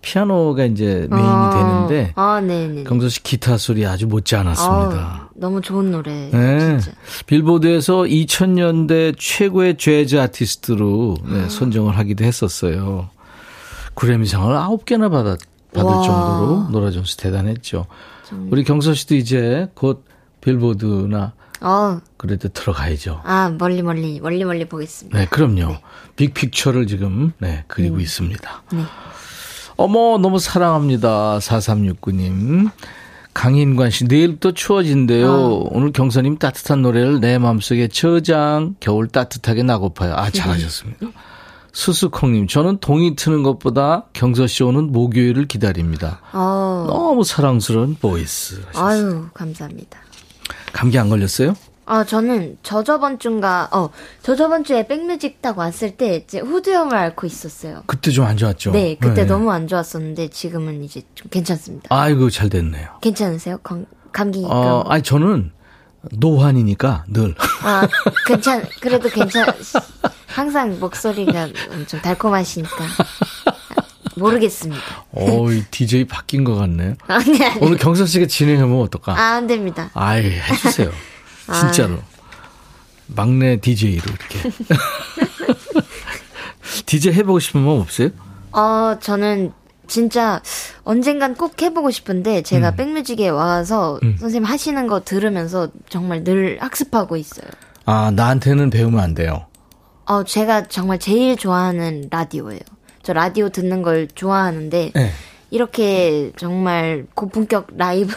피아노가 이제 메인이 아, 되는데 아, 경서 씨 기타 소리 아주 못지 않았습니다. 아, 너무 좋은 노래. 네. 진짜. 빌보드에서 이천 년대 최고의 재즈 아티스트로 아. 네, 선정을 하기도 했었어요. 그래미상을 아홉 개나 받았, 받을 와. 정도로 노라 존스 대단했죠. 정말. 우리 경서 씨도 이제 곧 빌보드나 어. 그래도 들어가야죠. 아 멀리 멀리 멀리 멀리 보겠습니다. 네, 그럼요. 네. 빅픽처를 지금 네, 그리고 음. 있습니다. 네. 어머 너무 사랑합니다. 사삼육구 님. 강인관 씨 내일부터 추워진대요. 어. 오늘 경서님 따뜻한 노래를 내 마음속에 저장. 겨울 따뜻하게 나고파요. 아 잘하셨습니다. 수수콩님 저는 동이 트는 것보다 경서 씨 오는 목요일을 기다립니다. 어. 너무 사랑스러운 보이스. 하셨어요. 아유 감사합니다. 감기 안 걸렸어요? 아 저는 저 저번 주인가 어 저 저번 주에 백뮤직 딱 왔을 때 이제 후두염을 앓고 있었어요. 그때 좀 안 좋았죠. 네, 그때 네. 너무 안 좋았었는데 지금은 이제 좀 괜찮습니다. 아이고 잘 됐네요. 괜찮으세요? 감, 감기니까. 어, 아니 저는 노환이니까 늘. 아 괜찮 그래도 괜찮. 항상 목소리가 엄청 달콤하시니까. 모르겠습니다. 오, 이 디제이 바뀐 것 같네요. 아니, 아니. 오늘 경서 씨가 진행하면 어떨까? 아, 안 됩니다. 아이 해주세요. 진짜로. 아. 막내 디제이로 이렇게. 디제이 해보고 싶은 마음 없어요? 어, 저는 진짜 언젠간 꼭 해보고 싶은데 제가 음. 백뮤직에 와서 음. 선생님 하시는 거 들으면서 정말 늘 학습하고 있어요. 아, 나한테는 배우면 안 돼요? 어, 제가 정말 제일 좋아하는 라디오예요. 저 라디오 듣는 걸 좋아하는데 네. 이렇게 정말 고품격 라이브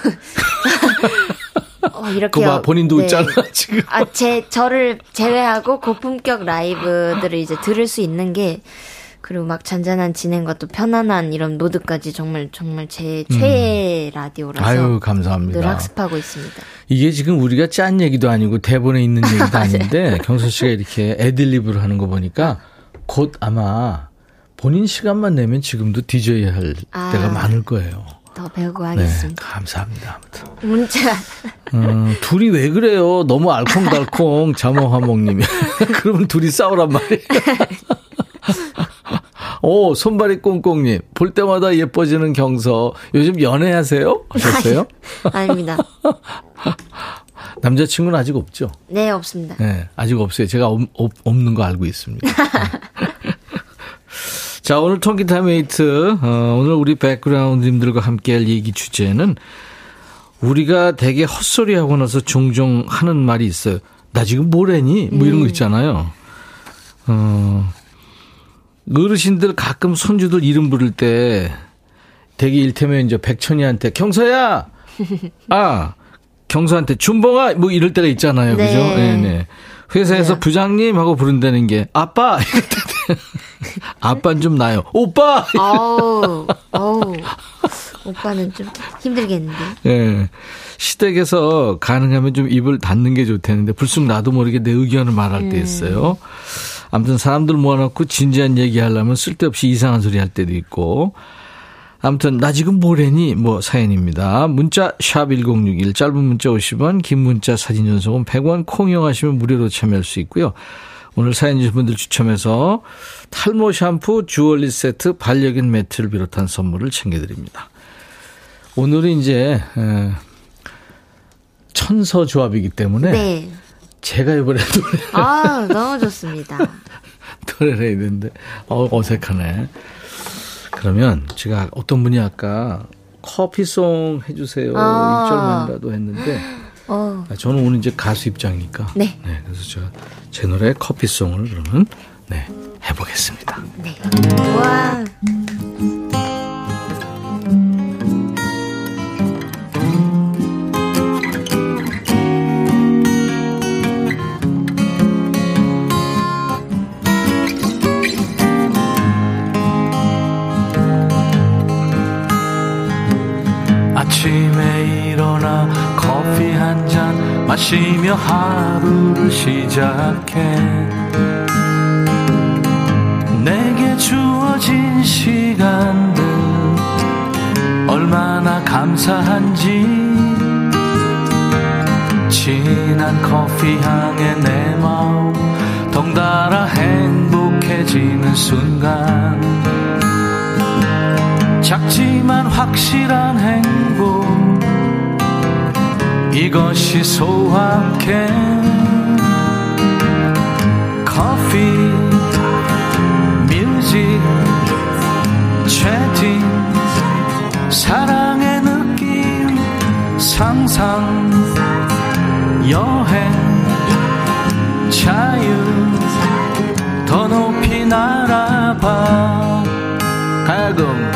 어, 이렇게. 그거 봐, 본인도 네. 웃잖아, 지금. 아, 제, 저를 제외하고 고품격 라이브들을 이제 들을 수 있는 게, 그리고 막 잔잔한 진행과 또 편안한 이런 노드까지 정말, 정말 제 최애 음. 라디오라서. 아유, 감사합니다. 늘 학습하고 있습니다. 이게 지금 우리가 짠 얘기도 아니고 대본에 있는 얘기도 아닌데, 경서 씨가 이렇게 애들립으로 하는 거 보니까 곧 아마 본인 시간만 내면 지금도 디제이 할 아. 때가 많을 거예요. 더 배우고 하겠습니다. 네, 감사합니다. 아무튼. 문자. 음, 둘이 왜 그래요? 너무 알콩달콩 자몽하몽님이. 그러면 둘이 싸우란 말이에요. 오, 손발이 꽁꽁님. 볼 때마다 예뻐지는 경서. 요즘 연애하세요? 하셨어요? 아닙니다. 남자친구는 아직 없죠? 네, 없습니다. 네, 아직 없어요. 제가 없, 없, 없는 거 알고 있습니다. 자, 오늘 통기타 메이트, 어, 오늘 우리 백그라운드님들과 함께할 얘기 주제는 우리가 되게 헛소리하고 나서 종종 하는 말이 있어요. 나 지금 뭐래니? 뭐 이런 거 있잖아요. 어, 어르신들 가끔 손주들 이름 부를 때 되게 일테면 이제 백천이한테 경서야! 아! 경서한테 준봉아 뭐 이럴 때가 있잖아요. 네. 그죠? 네네. 회사에서 네. 부장님하고 부른다는 게 아빠 이럴 때 아빠는 좀 나요. 오빠. 아우, 아우. 오빠는 좀 힘들겠는데. 예. 네. 시댁에서 가능하면 좀 입을 닫는 게 좋다는데 불쑥 나도 모르게 내 의견을 말할 음. 때 있어요. 아무튼 사람들 모아놓고 진지한 얘기하려면 쓸데없이 이상한 소리 할 때도 있고. 아무튼 나 지금 뭐래니 뭐 사연입니다. 문자 샵 천육십일 짧은 문자 오십 원 긴 문자 사진 전송은 백 원 콩 이용하시면 무료로 참여할 수 있고요. 오늘 사연 주신 분들 추첨해서 탈모 샴푸 주얼리 세트 반려견 매트를 비롯한 선물을 챙겨드립니다. 오늘은 이제 천서 조합이기 때문에 네. 제가 이번에 노래 아, 너무 좋습니다. 노래를 했는데 어색하네. 그러면 제가 어떤 분이 아까 커피송 해주세요 아~ 일 절만이라도 했는데 어. 저는 오늘 이제 가수 입장이니까 네. 네, 그래서 제가 제 노래 커피송을 그러면 네, 해보겠습니다. 네. 와. 아침에 일어나 커피 한 잔 마시며 하루를 시작해 내게 주어진 시간들 얼마나 감사한지 진한 커피 향에 내 마음 덩달아 행복해지는 순간 작지만 확실한 행복 이것이 소확행 커피, 뮤직, 채팅 사랑의 느낌 상상 여행 자유 더 높이 날아봐 가금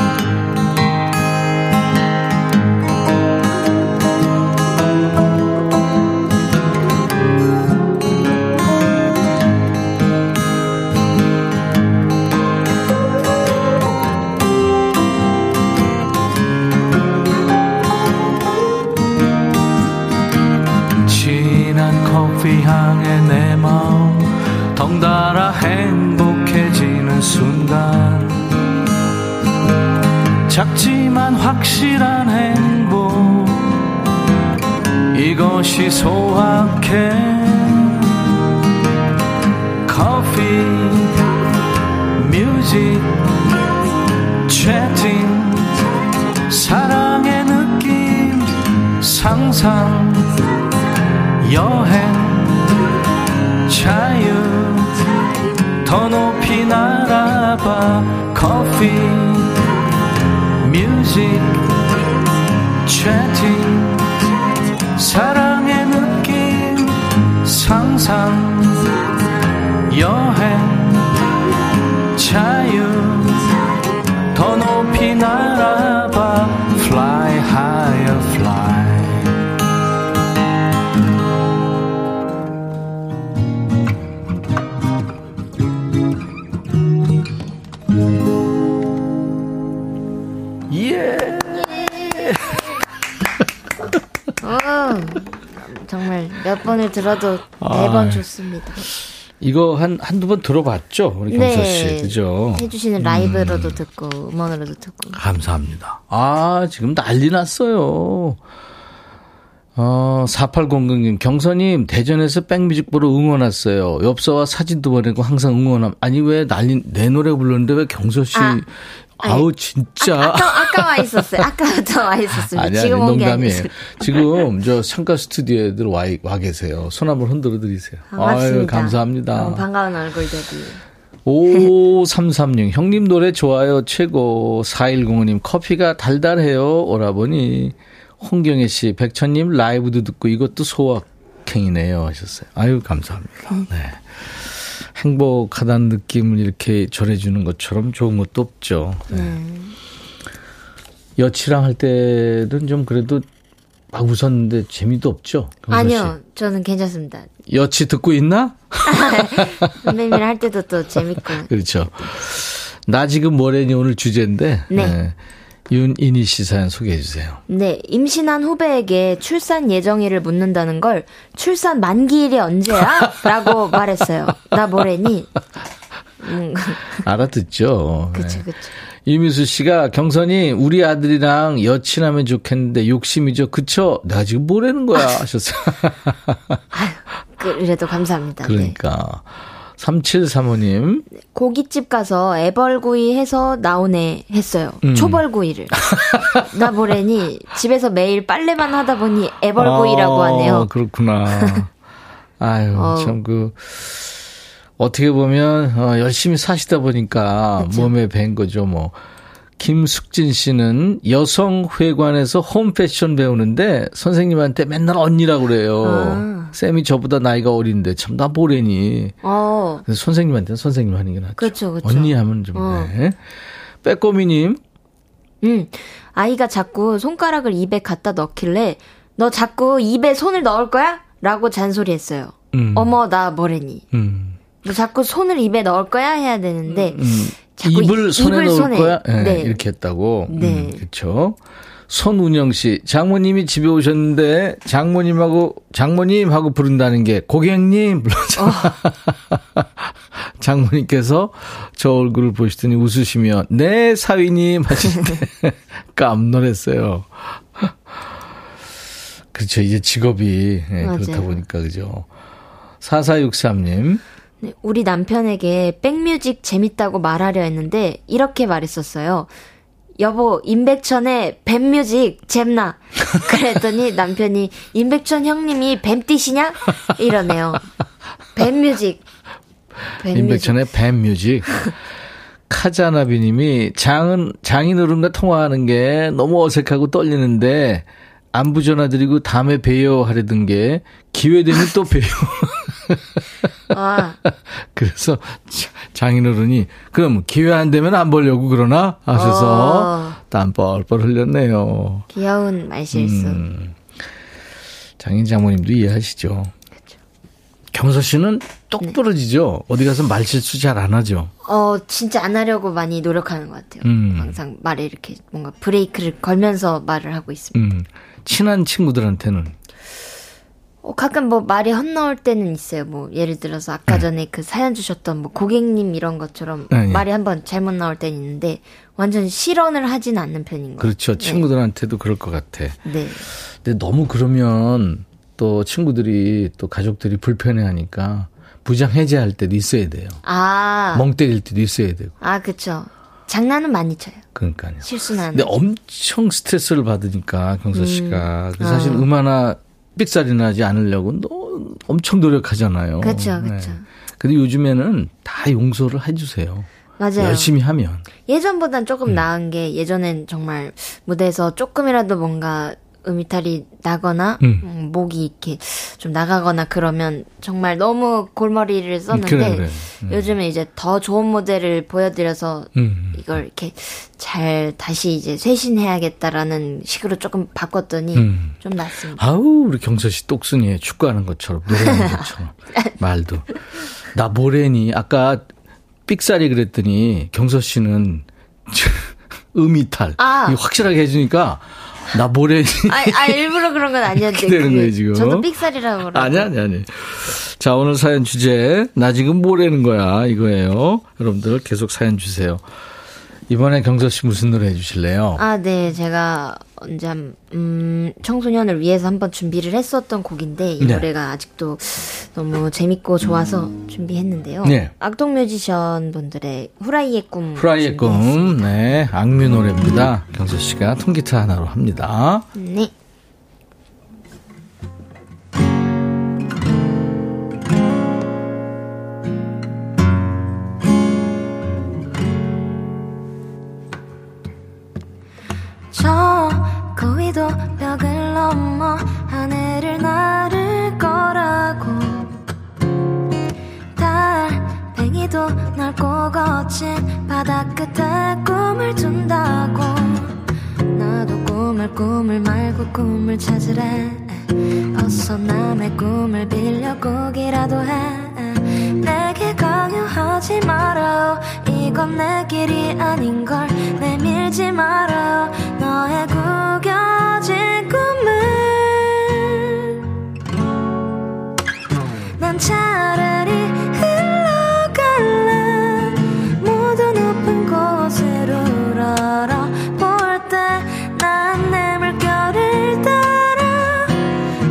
향해 내 마음 덩달아 행복해지는 순간 작지만 확실한 행복 이것이 소확행 커피, 뮤직, 채팅 사랑의 느낌 상상 여행 자유 더 높이 날아봐 커피 뮤직 채팅 사랑의 느낌 상상 여행 자유 더 높이 날아봐 fly higher fly 정말 몇 번을 들어도 매번 아, 좋습니다. 이거 한, 한두 번 들어봤죠? 우리 경서 씨. 네. 그죠? 해주시는 라이브로도 음. 듣고, 음원으로도 듣고. 감사합니다. 아, 지금 난리 났어요. 어, 사팔공공 님, 경서님, 대전에서 백뮤직 보러 응원 왔어요. 엽서와 사진도 보내고 항상 응원함. 아니, 왜 난리, 내 노래 불렀는데 왜 경서 씨. 아. 아우 진짜 아, 아까, 아까 와 있었어요. 아까부터 와 있었습니다. 아니, 아니, 지금 온 게 아니에요. 지금 저 창가 스튜디오에들 와, 와 계세요. 손 한번 흔들어 드리세요. 반갑습니다. 아유, 감사합니다. 반가운 얼굴들이. 오삼삼육 형님 노래 좋아요 최고. 사일공오 님 커피가 달달해요 오라버니. 홍경혜 씨 백천님 라이브도 듣고 이것도 소확행이네요 하셨어요. 아유 감사합니다. 네. 행복하다는 느낌을 이렇게 전해주는 것처럼 좋은 것도 없죠. 네. 네. 여치랑 할 때는 좀 그래도 막 웃었는데 재미도 없죠? 아니요. 씨. 저는 괜찮습니다. 여치 듣고 있나? 선배님이랑 할 때도 또 재밌고. 그렇죠. 나 지금 뭐래니 오늘 주제인데. 네. 네. 윤인희 씨 사연 소개해 주세요. 네. 임신한 후배에게 출산 예정일을 묻는다는 걸 출산 만기일이 언제야? 라고 말했어요. 나 뭐래니? 음. 알아듣죠. 그렇죠. 네. 그렇죠. 이미수 씨가 경선이 우리 아들이랑 여친하면 좋겠는데 욕심이죠. 그쵸? 나 지금 뭐라는 거야? 하셨어요. 아유, 그래도 감사합니다. 그러니까. 네. 삼칠삼오 님. 고깃집 가서 애벌구이 해서 나오네 했어요. 음. 초벌구이를. 나 보래니 집에서 매일 빨래만 하다 보니 애벌구이라고 하네요. 어, 그렇구나. 아유, 어. 참 그, 어떻게 보면, 어, 열심히 사시다 보니까 그치? 몸에 밴 거죠, 뭐. 김숙진 씨는 여성회관에서 홈패션 배우는데 선생님한테 맨날 언니라고 그래요. 아. 쌤이 저보다 나이가 어린데 참 나 보래니. 어. 그래서 선생님한테는 선생님 하는 게 낫죠. 그렇죠, 그렇죠. 언니 하면 좀 어. 네. 빼꼬미님. 음, 아이가 자꾸 손가락을 입에 갖다 넣길래 너 자꾸 입에 손을 넣을 거야? 라고 잔소리했어요. 음. 어머 나 뭐래니. 음. 너 자꾸 손을 입에 넣을 거야? 해야 되는데 음. 입을 이, 손에 입을 넣을 손에. 거야? 네, 네. 이렇게 했다고. 네. 음, 그렇죠. 손운영 씨. 장모님이 집에 오셨는데 장모님하고 장모님하고 부른다는 게 고객님 불렀잖아. 어. 장모님께서 저 얼굴을 보시더니 웃으시며 네 사위님 하시는데 깜놀했어요. 그렇죠. 이제 직업이 네, 그렇다 보니까 그죠. 사사육삼 님. 우리 남편에게 백뮤직 재밌다고 말하려 했는데 이렇게 말했었어요. 여보 임백천의 뱀뮤직 잼나. 그랬더니 남편이 임백천 형님이 뱀띠시냐? 이러네요. 뱀뮤직. 뱀뮤직. 임백천의 뱀뮤직. 카자나비 님이 장은, 장인어른과 통화하는 게 너무 어색하고 떨리는데 안부 전화드리고 다음에 뵈요 하려던 게 기회되면 또 뵈요. 와. 그래서 장인어른이 그럼 기회 안 되면 안 보려고 그러나 하셔서 오. 땀 뻘뻘 흘렸네요. 귀여운 말실수. 음. 장인 장모님도 이해하시죠. 그렇죠. 경서 씨는 똑 부러지죠. 네. 어디 가서 말실수 잘 안 하죠. 어 진짜 안 하려고 많이 노력하는 것 같아요. 음. 항상 말에 이렇게 뭔가 브레이크를 걸면서 말을 하고 있습니다. 음. 친한 친구들한테는. 어, 가끔 뭐 말이 헛나올 때는 있어요. 뭐, 예를 들어서 아까 전에 네. 그 사연 주셨던 뭐 고객님 이런 것처럼 네, 네. 말이 한번 잘못 나올 때는 있는데 완전 실언을 하진 않는 편인 거예요. 그렇죠. 네. 친구들한테도 그럴 것 같아. 네. 근데 너무 그러면 또 친구들이 또 가족들이 불편해 하니까 부장 해제할 때도 있어야 돼요. 아. 멍 때릴 때도 있어야 되고. 아, 그쵸. 장난은 많이 쳐요. 그러니까요. 실수는 안 근데 하죠. 엄청 스트레스를 받으니까 경서 씨가. 음. 그래서 사실 아. 음하나 삑살이 나지 않으려고 너무 엄청 노력하잖아요. 그렇죠, 그렇죠. 네. 근데 요즘에는 다 용서를 해주세요. 맞아요. 열심히 하면. 예전보단 조금 음. 나은 게 예전엔 정말 무대에서 조금이라도 뭔가 음이탈이 나거나 음. 목이 이렇게 좀 나가거나 그러면 정말 너무 골머리를 썼는데 그래, 그래. 음. 요즘에 이제 더 좋은 무대를 보여드려서 음. 이걸 이렇게 잘 다시 이제 쇄신해야겠다라는 식으로 조금 바꿨더니 음. 좀 낫습니다. 아우 우리 경서 씨 똑순이에 축구하는 것처럼 노래하는 것처럼 말도 나 뭐래니 아까 삑살이 그랬더니 경서 씨는 음이탈 아. 확실하게 해주니까 나 뭐래니? 아, 아, 일부러 그런 건 아니었는데. 되는 거예요, 지금. 저도 삑살이라고. 아니, 아니, 아니. 자, 오늘 사연 주제 나 지금 뭐라는 거야 이거예요. 여러분들 계속 사연 주세요. 이번에 경서 씨 무슨 노래 해주실래요? 아, 네, 제가 언제 한, 음, 청소년을 위해서 한번 준비를 했었던 곡인데 이 네. 노래가 아직도 너무 재밌고 좋아서 준비했는데요. 네. 악동뮤지션 분들의 후라이의 꿈. 후라이의 꿈, 네, 악뮤 노래입니다. 음. 경서 씨가 통기타 하나로 합니다. 네. 저 고위도 벽을 넘어 하늘을 나를 거라고 달팽이도 넓고 거친 바다 끝에 꿈을 둔다고 나도 꿈을 꿈을 말고 꿈을 찾으래 어서 남의 꿈을 빌려 꾸기라도 해 내게 강요하지 말아요 이건 내 길이 아닌걸 내밀지 말아요 너의 구겨진 꿈을 난 차라리 흘러갈래 모두 높은 곳으로 울어라 볼 때 난 내 물결을 따라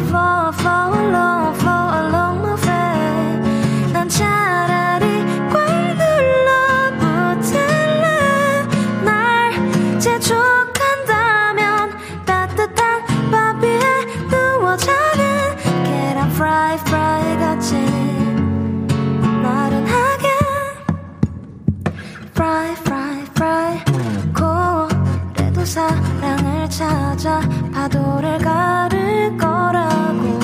Fall, fall, alone, fall along my way 난 차라리 꽉 눌러붙을래 날 제조 사랑을 찾아 파도를 가를 거라고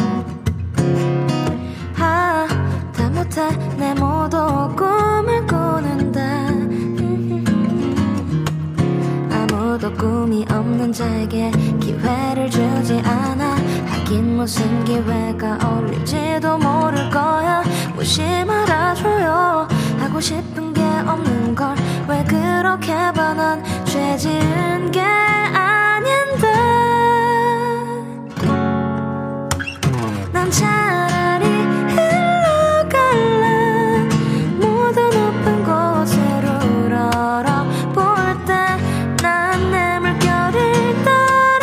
하다 못해 내 모도 꿈을 꾸는데 아무도 꿈이 없는 자에게 기회를 주지 않아 하긴 무슨 기회가 어울릴지도 모를 거야 무시 말아줘요 하고 싶은 게 없는 걸 왜 그렇게 반한 죄 지은 게 아닌데 난 차라리 흘러갈래 모두 높은 곳으로 울어라 볼 때 난 내 물결을 따라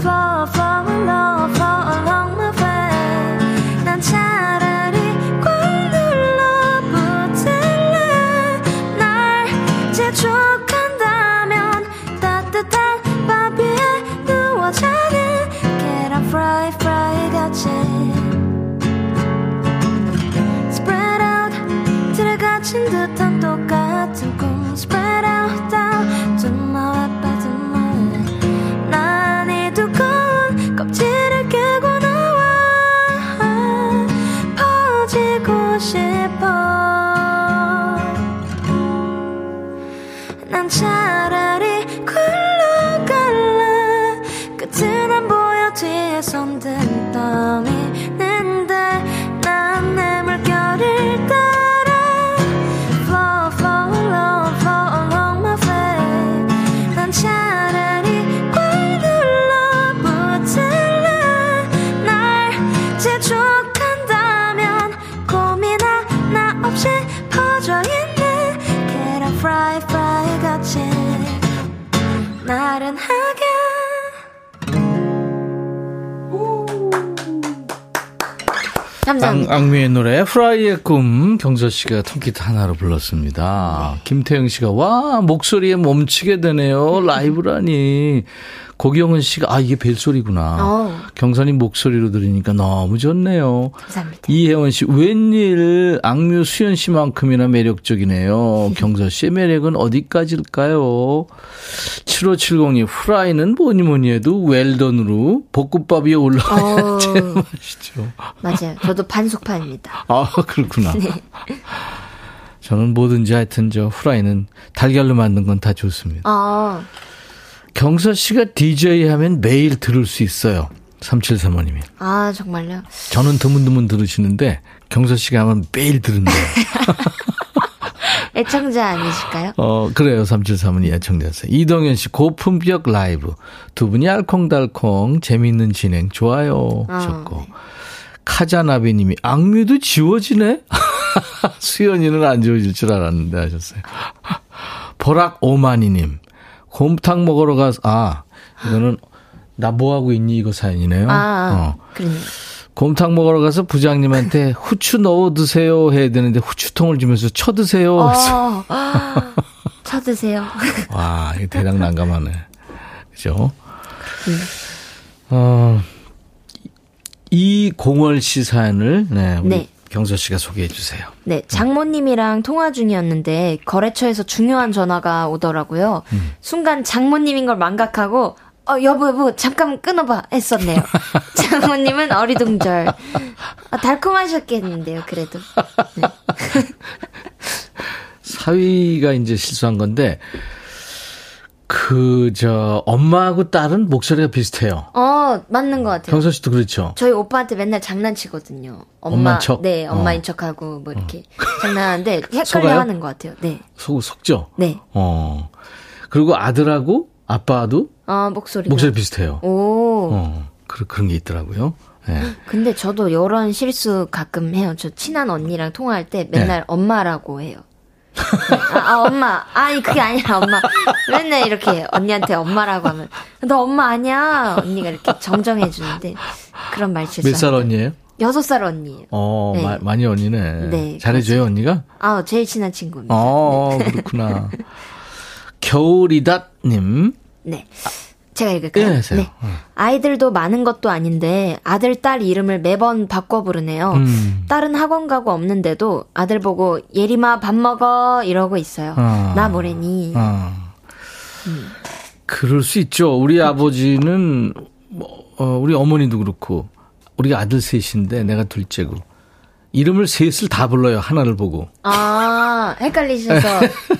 Fall, fall, love, fall along my way 난 차라리 촉한다면 따뜻한 밥 위에 누워 자는 계란 프라이 프라이 같이 Spread out 들어가친 듯한 똑같은 꿈 Spread out down to my way 빠진 말 난 이 두꺼운 껍질을 깨고 나와 퍼지고 싶어 난 차라리 굴러갈래 끝은 안 보여 뒤에 손든 땀이 있는데 난 내 물결을 따라 Fall, fall, along, fall along my way 난 차라리 꽉 눌러붙을래 날 재촉한다면 고민 하나 없이 퍼져있는 계란 프라이 프라이 나른하게 감사합니다. 악미의 노래 프라이의 꿈 경서씨가 통기타 하나로 불렀습니다. 네. 김태영씨가 와 목소리에 멈추게 되네요. 라이브라니. 고경은씨가 아 이게 벨소리구나. 경선이 목소리로 들으니까 너무 좋네요. 감사합니다. 이혜원씨 웬일 악뮤 수연씨만큼이나 매력적이네요. 경서씨의 매력은 어디까지일까요? 칠오칠공이 후라이는 뭐니 뭐니 해도 웰던으로 볶음밥 위에 올라가야 제일 맛있죠. 맞아요. 저도 반숙파입니다. 아, 그렇구나. 네. 저는 뭐든지 하여튼 저 후라이는 달걀로 만든 건 다 좋습니다. 아. 경서 씨가 디제이 하면 매일 들을 수 있어요. 삼칠삼오님이. 아, 정말요? 저는 드문드문 들으시는데 경서 씨가 하면 매일 들은대요. 애청자 아니실까요? 어, 그래요. 삼칠삼오님 애청자세요. 이동현 씨 고품격 라이브. 두 분이 알콩달콩 재미있는 진행 좋아요. 어, 하셨고. 네. 카자나비님이 악뮤도 지워지네? 수연이는 안 지워질 줄 알았는데 하셨어요. 보락 오만이님 곰탕 먹으러 가서 아 이거는 나 뭐하고 있니 이거 사연이네요. 아, 어. 그러네요. 곰탕 먹으러 가서 부장님한테 후추 넣어 드세요 해야 되는데 후추통을 주면서 쳐 드세요. 어, 쳐 드세요. 와 이거 대략 난감하네. 그죠? 어, 이 공월 씨 사연을 네, 우리 네. 경서 씨가 소개해 주세요. 네, 장모님이랑 통화 중이었는데 거래처에서 중요한 전화가 오더라고요. 음. 순간 장모님인 걸 망각하고 어, 여보 여보 잠깐 끊어봐 했었네요. 장모님은 어리둥절. 아, 달콤하셨겠는데요 그래도. 네. 사위가 이제 실수한 건데 그, 저, 엄마하고 딸은 목소리가 비슷해요. 어, 맞는 것 같아요. 경서 씨도 그렇죠. 저희 오빠한테 맨날 장난치거든요. 엄마, 엄마인 척? 네, 엄마인 어. 척하고 뭐 이렇게 어. 장난하는데 헷갈려 하는 것 같아요. 네. 속, 속죠? 네. 어. 그리고 아들하고 아빠도 아, 목소리가. 목소리 비슷해요. 오. 어, 그, 그런 게 있더라고요. 네. 근데 저도 이런 실수 가끔 해요. 저 친한 언니랑 통화할 때 맨날 네. 엄마라고 해요. 아, 아, 엄마. 아니, 그게 아니라 엄마. 맨날 이렇게 언니한테 엄마라고 하면, 너 엄마 아니야. 언니가 이렇게 정정해주는데, 그런 말 실수. 몇 살 언니예요? 여섯 살 언니예요. 어, 네. 마, 많이 언니네. 네. 잘해줘요, 언니가? 아, 제일 친한 친구입니다. 어, 네. 그렇구나. 겨울이닷님. 네. 제가 읽을까요? 네, 네. 아이들도 많은 것도 아닌데 아들, 딸 이름을 매번 바꿔 부르네요. 음. 딸은 학원 가고 없는데도 아들 보고 예림아 밥 먹어 이러고 있어요. 아. 나 뭐래니. 아. 음. 그럴 수 있죠. 우리 그렇죠. 아버지는 어, 우리 어머니도 그렇고 우리가 아들 셋인데 내가 둘째고 이름을 셋을 다 불러요. 하나를 보고. 아, 헷갈리셔서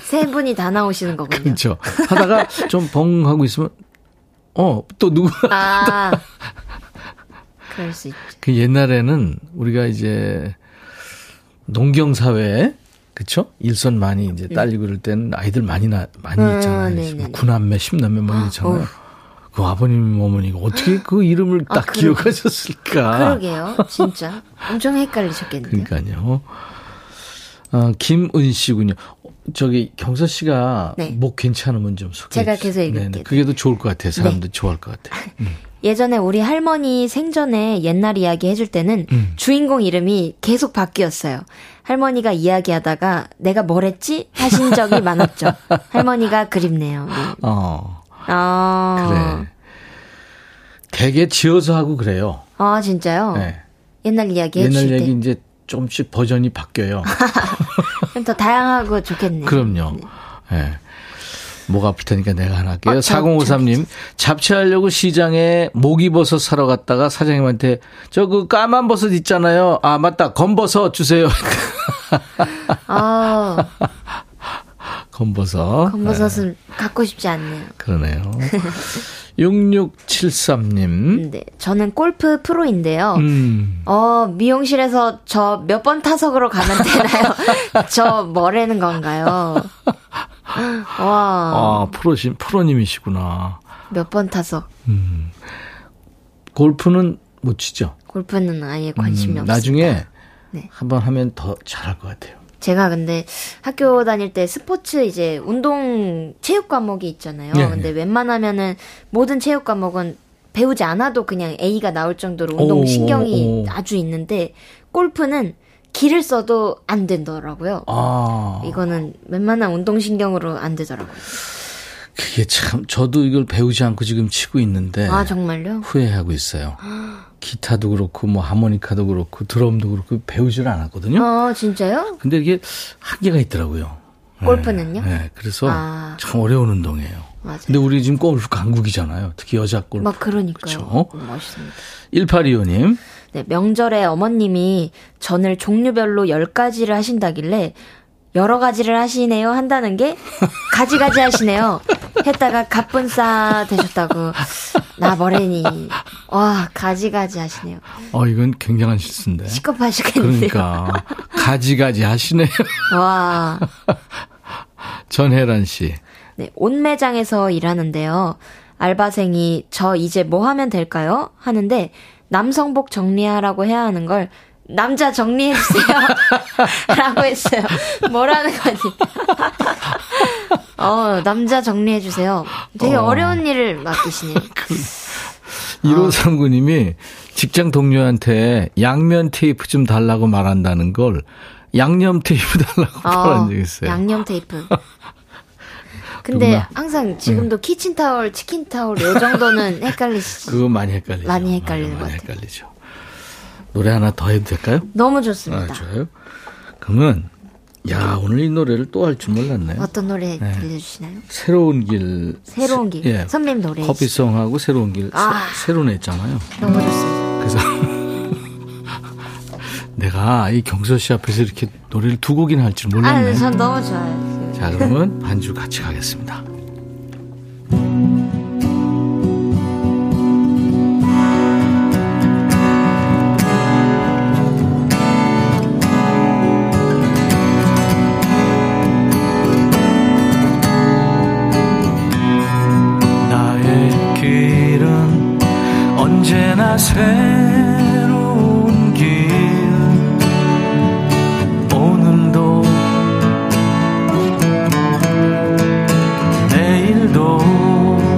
세 분이 다 나오시는 거군요. 그렇죠. 하다가 좀 벙 하고 있으면 어, 또 누구? 아, 그럴 수 있죠. 그 옛날에는 우리가 이제 농경 사회에 그렇죠? 일손 많이 이제 딸리고 그럴 때는 아이들 많이 나 많이 음, 있잖아요. 구남매, 십남매 막 있잖아요. 어. 그 아버님, 어머니가 어떻게 그 이름을 딱 아, 기억하셨을까? 그러게요, 진짜 엄청 헷갈리셨겠네요. 그러니까요. 어, 김은 씨군요. 저기 경서 씨가 네. 목 괜찮으면 좀 소개해 제가 계속 읽을게요. 그게 더 좋을 것 같아요. 사람들 네. 좋아할 것 같아요. 음. 예전에 우리 할머니 생전에 옛날 이야기 해줄 때는 음. 주인공 이름이 계속 바뀌었어요. 할머니가 이야기하다가 내가 뭘 했지? 하신 적이 많았죠. 할머니가 그립네요. 네. 어. 아. 그래. 되게 지어서 하고 그래요. 아 진짜요? 네. 옛날 이야기 해줄 때. 옛날 이야기 이제 조금씩 버전이 바뀌어요. 좀 더 다양하고 좋겠네요. 그럼요. 예. 네. 목 아플 테니까 내가 하나 할게요. 어, 사공오삼 님. 잡채하려고 시장에 목이버섯 사러 갔다가 사장님한테 저 그 까만 버섯 있잖아요. 아, 맞다. 검버섯 주세요. 어. 검버섯. 검버섯은 네. 갖고 싶지 않네요. 그러네요. 육육칠삼 님. 네, 저는 골프 프로인데요. 음. 어, 미용실에서 저 몇 번 타석으로 가면 되나요? 저 뭐라는 건가요? 와. 아, 프로신, 프로님이시구나. 몇 번 타석. 음. 골프는 못 치죠? 골프는 아예 관심이 음, 없어요. 나중에 네. 한번 하면 더 잘할 것 같아요. 제가 근데 학교 다닐 때 스포츠 이제 운동 체육 과목이 있잖아요. 예, 근데 예. 웬만하면은 모든 체육 과목은 배우지 않아도 그냥 A가 나올 정도로 운동 신경이 오, 오. 아주 있는데 골프는 기를 써도 안 되더라고요. 아. 이거는 웬만한 운동 신경으로 안 되더라고요. 그게 참 저도 이걸 배우지 않고 지금 치고 있는데 아, 정말요? 후회하고 있어요. 기타도 그렇고 뭐 하모니카도 그렇고 드럼도 그렇고 배우질 않았거든요. 아, 진짜요? 근데 이게 한계가 있더라고요. 골프는요? 네, 네. 그래서 아. 참 어려운 운동이에요. 맞아요. 근데 우리 지금 골프 강국이잖아요. 특히 여자 골프. 막 그러니까요. 그렇죠? 멋있습니다. 일팔이오 님. 네, 명절에 어머님이 전을 종류별로 열 가지를 하신다길래 여러 가지를 하시네요 한다는 게 가지가지 하시네요 했다가 갑분싸 되셨다고 나 뭐래니 와 가지가지 하시네요. 어 이건 굉장한 실수인데. 시급하시겠는데요. 그러니까 가지가지 하시네요. 와 전혜란 씨. 네, 옷 매장에서 일하는데요. 알바생이 저 이제 뭐 하면 될까요? 하는데 남성복 정리하라고 해야 하는 걸 남자 정리해주세요 라고 했어요. 뭐라는 거니? 어, 남자 정리해주세요. 되게 어. 어려운 일을 맡기시네요. 일오삼구 님이 직장 동료한테 양면 테이프 좀 달라고 말한다는 걸 양념 테이프 달라고 말한 어, 적이 있어요. 양념 테이프. 근데 누구나? 항상 지금도 네. 키친타올, 치킨타올 요 정도는 헷갈리시죠? 그거 많이 헷갈리죠. 많이 헷갈리는 것 같아요. 헷갈리죠. 노래 하나 더 해도 될까요? 너무 좋습니다. 아, 좋아요? 그러면 야 오늘 이 노래를 또 할 줄 몰랐네요. 어떤 노래 네. 들려주시나요? 새로운 길. 새로운 길. 예. 선배님 노래. 커피송하고 새로운 길. 아. 새, 새로 냈잖아요. 너무 좋습니다. 그래서 내가 이 경서 씨 앞에서 이렇게 노래를 두 곡이나 할 줄 몰랐네요. 아, 전 너무 좋아요. 자 그러면 반주 같이 가겠습니다. 새로운 길 오늘도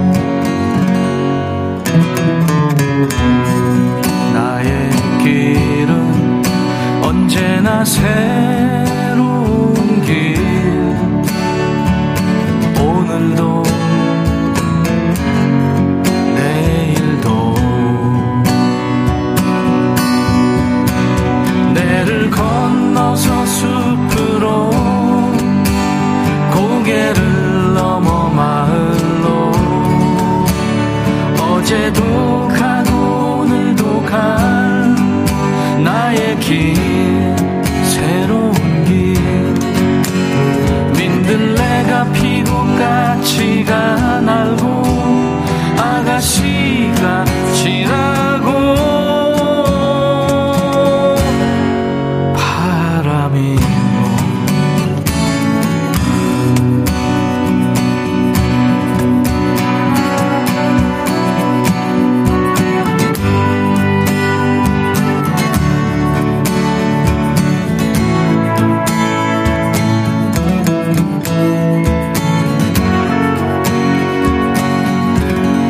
내일도 나의 길은 언제나 새로운 길 오늘도 건너서 숲으로 고개를 넘어 마을로 어제도 가고 오늘도 간 나의 길 새로운 길 민들레가 피고 까치가 날고 아가씨가 지나고 새로운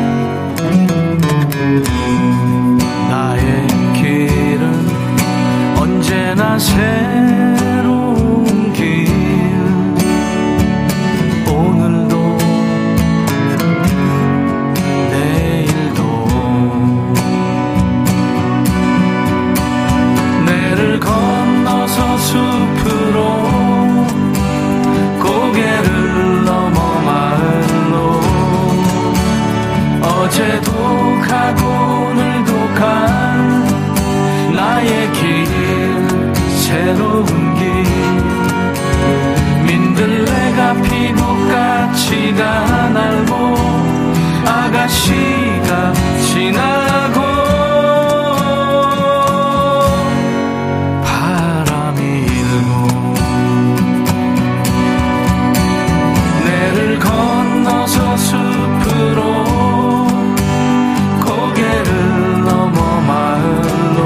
길 오늘도 내일도 내를 건너서 숲으로 고개를 넘어 마을로 어제도 가고 오늘도 간 나의 길 새로운 길 민들레가 피고 까치가 날고 아가씨가 지나고 바람이 일고 내를 건너서 숲으로 고개를 넘어 마을로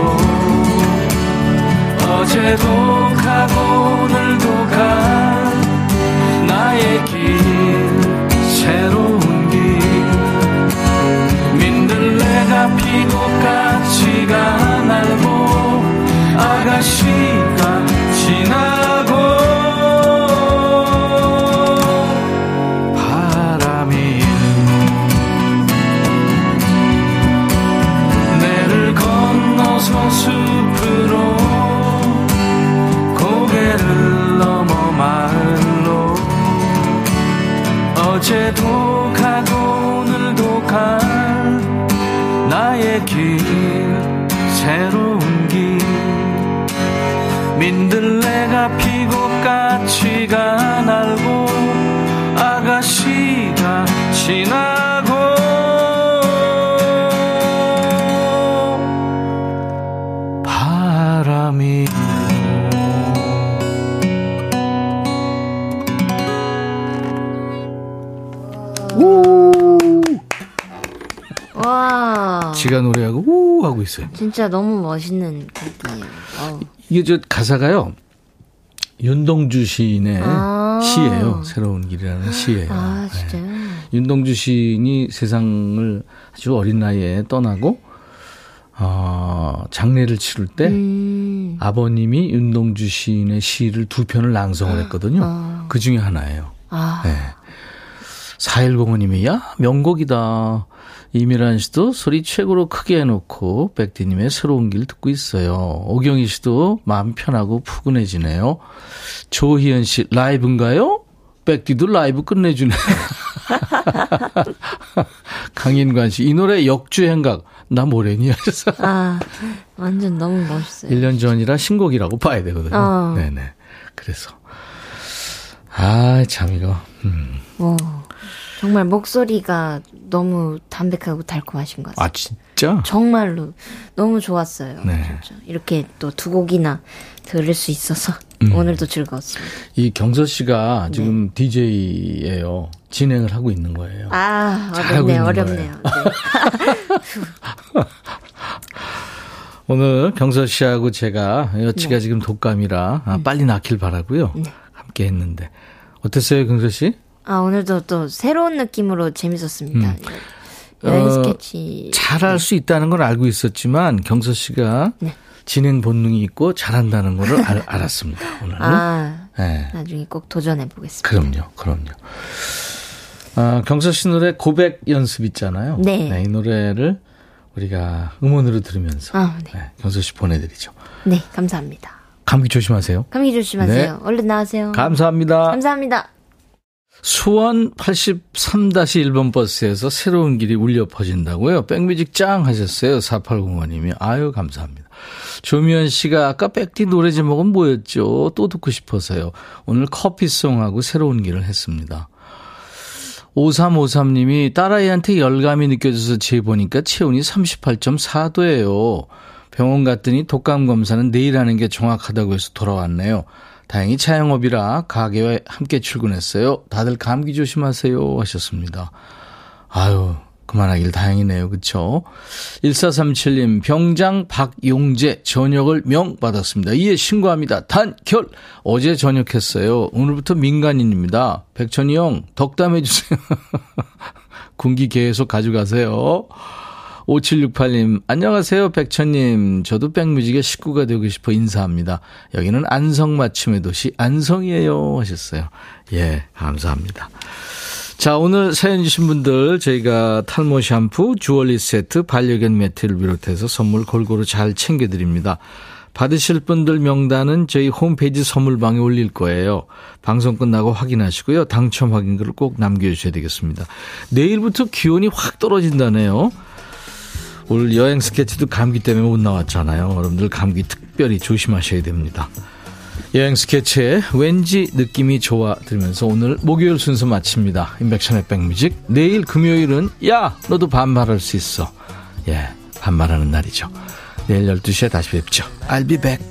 어제도 가고 오늘도 간 나의 길 새로운 길 민들레가 피고 까치가 날고 아가씨가 지나고 어제도 가고 오늘도 간 나의 길 새로운 길 민들레가 피고 까치가 날고 아가씨가 지나고 바람이 와. 와. 지가 노래하고 우 하고 있어요. 진짜 너무 멋있는 곡이에요. 어. 이게 저 가사가요. 윤동주 시인의 아. 시예요. 새로운 길이라는 시예요. 아, 진짜요? 네. 윤동주 시인이 세상을 아주 어린 나이에 떠나고 어, 장례를 치를 때 음. 아버님이 윤동주 시인의 시를 두 편을 낭송을 했거든요. 아. 그 중에 하나예요. 아. 네. 사일공오님이 야 명곡이다. 이미란 씨도 소리 최고로 크게 해놓고 백디님의 새로운 길 듣고 있어요. 오경희 씨도 마음 편하고 푸근해지네요. 조희연 씨 라이브인가요? 백디도 라이브 끝내주네요. 강인관 씨 이 노래 역주행각 나 뭐래니 하셨어. 아 완전 너무 멋있어요. 일 년 전이라 신곡이라고 봐야 되거든요. 어. 네네 그래서 아 참 이거 음. 오. 정말 목소리가 너무 담백하고 달콤하신 것 같아요. 아 진짜? 정말로 너무 좋았어요. 네. 진짜. 이렇게 또 두 곡이나 들을 수 있어서 음. 오늘도 즐거웠습니다. 이 경서 씨가 지금 네. 디제이예요. 진행을 하고 있는 거예요. 아 어렵네요. 어렵네요. 네. 오늘 경서 씨하고 제가 여치가 네. 지금 독감이라 아, 음. 빨리 낫길 바라고요. 네. 함께 했는데 어땠어요 경서 씨? 아 오늘도 또 새로운 느낌으로 재밌었습니다. 음. 여행 스케치. 어, 잘할 네. 수 있다는 건 알고 있었지만 경서 씨가 네. 진행 본능이 있고 잘한다는 걸 알, 알았습니다. 오늘은. 아, 네. 나중에 꼭 도전해 보겠습니다. 그럼요. 그럼요. 아, 경서 씨 노래 고백 연습 있잖아요. 네. 네, 이 노래를 우리가 음원으로 들으면서 아, 네. 네, 경서 씨 보내드리죠. 네. 감사합니다. 감기 조심하세요. 감기 조심하세요. 네. 얼른 나으세요. 감사합니다. 감사합니다. 수원 팔십삼 일 번 버스에서 새로운 길이 울려 퍼진다고요. 백뮤직 짱 하셨어요. 사팔공오님이. 아유 감사합니다. 조미연 씨가 아까 백디 노래 제목은 뭐였죠? 또 듣고 싶어서요. 오늘 커피송하고 새로운 길을 했습니다. 오삼오삼님이 딸아이한테 열감이 느껴져서 재보니까 체온이 삼십팔 점 사 도예요. 병원 갔더니 독감 검사는 내일 하는 게 정확하다고 해서 돌아왔네요. 다행히 차영업이라 가게와 함께 출근했어요. 다들 감기 조심하세요 하셨습니다. 아유 그만하길 다행이네요. 그렇죠? 일사삼칠님 병장 박용재 전역을 명받았습니다. 이에 신고합니다. 단결. 어제 전역했어요. 오늘부터 민간인입니다. 백천이 형 덕담해 주세요. 군기 계속 가져가세요. 오칠육팔님 안녕하세요 백천님. 저도 백뮤직의 식구가 되고 싶어 인사합니다. 여기는 안성맞춤의 도시 안성이에요 하셨어요. 예 감사합니다. 자 오늘 사연 주신 분들 저희가 탈모 샴푸 주얼리 세트 반려견 매트를 비롯해서 선물 골고루 잘 챙겨드립니다. 받으실 분들 명단은 저희 홈페이지 선물방에 올릴 거예요. 방송 끝나고 확인하시고요. 당첨 확인글을 꼭 남겨주셔야 되겠습니다. 내일부터 기온이 확 떨어진다네요. 오늘 여행 스케치도 감기 때문에 못 나왔잖아요. 여러분들 감기 특별히 조심하셔야 됩니다. 여행 스케치에 왠지 느낌이 좋아 들으면서 오늘 목요일 순서 마칩니다. 임백천의 백뮤직. 내일 금요일은 야 너도 반말할 수 있어. 예 반말하는 날이죠. 내일 열두 시에 다시 뵙죠. I'll be back.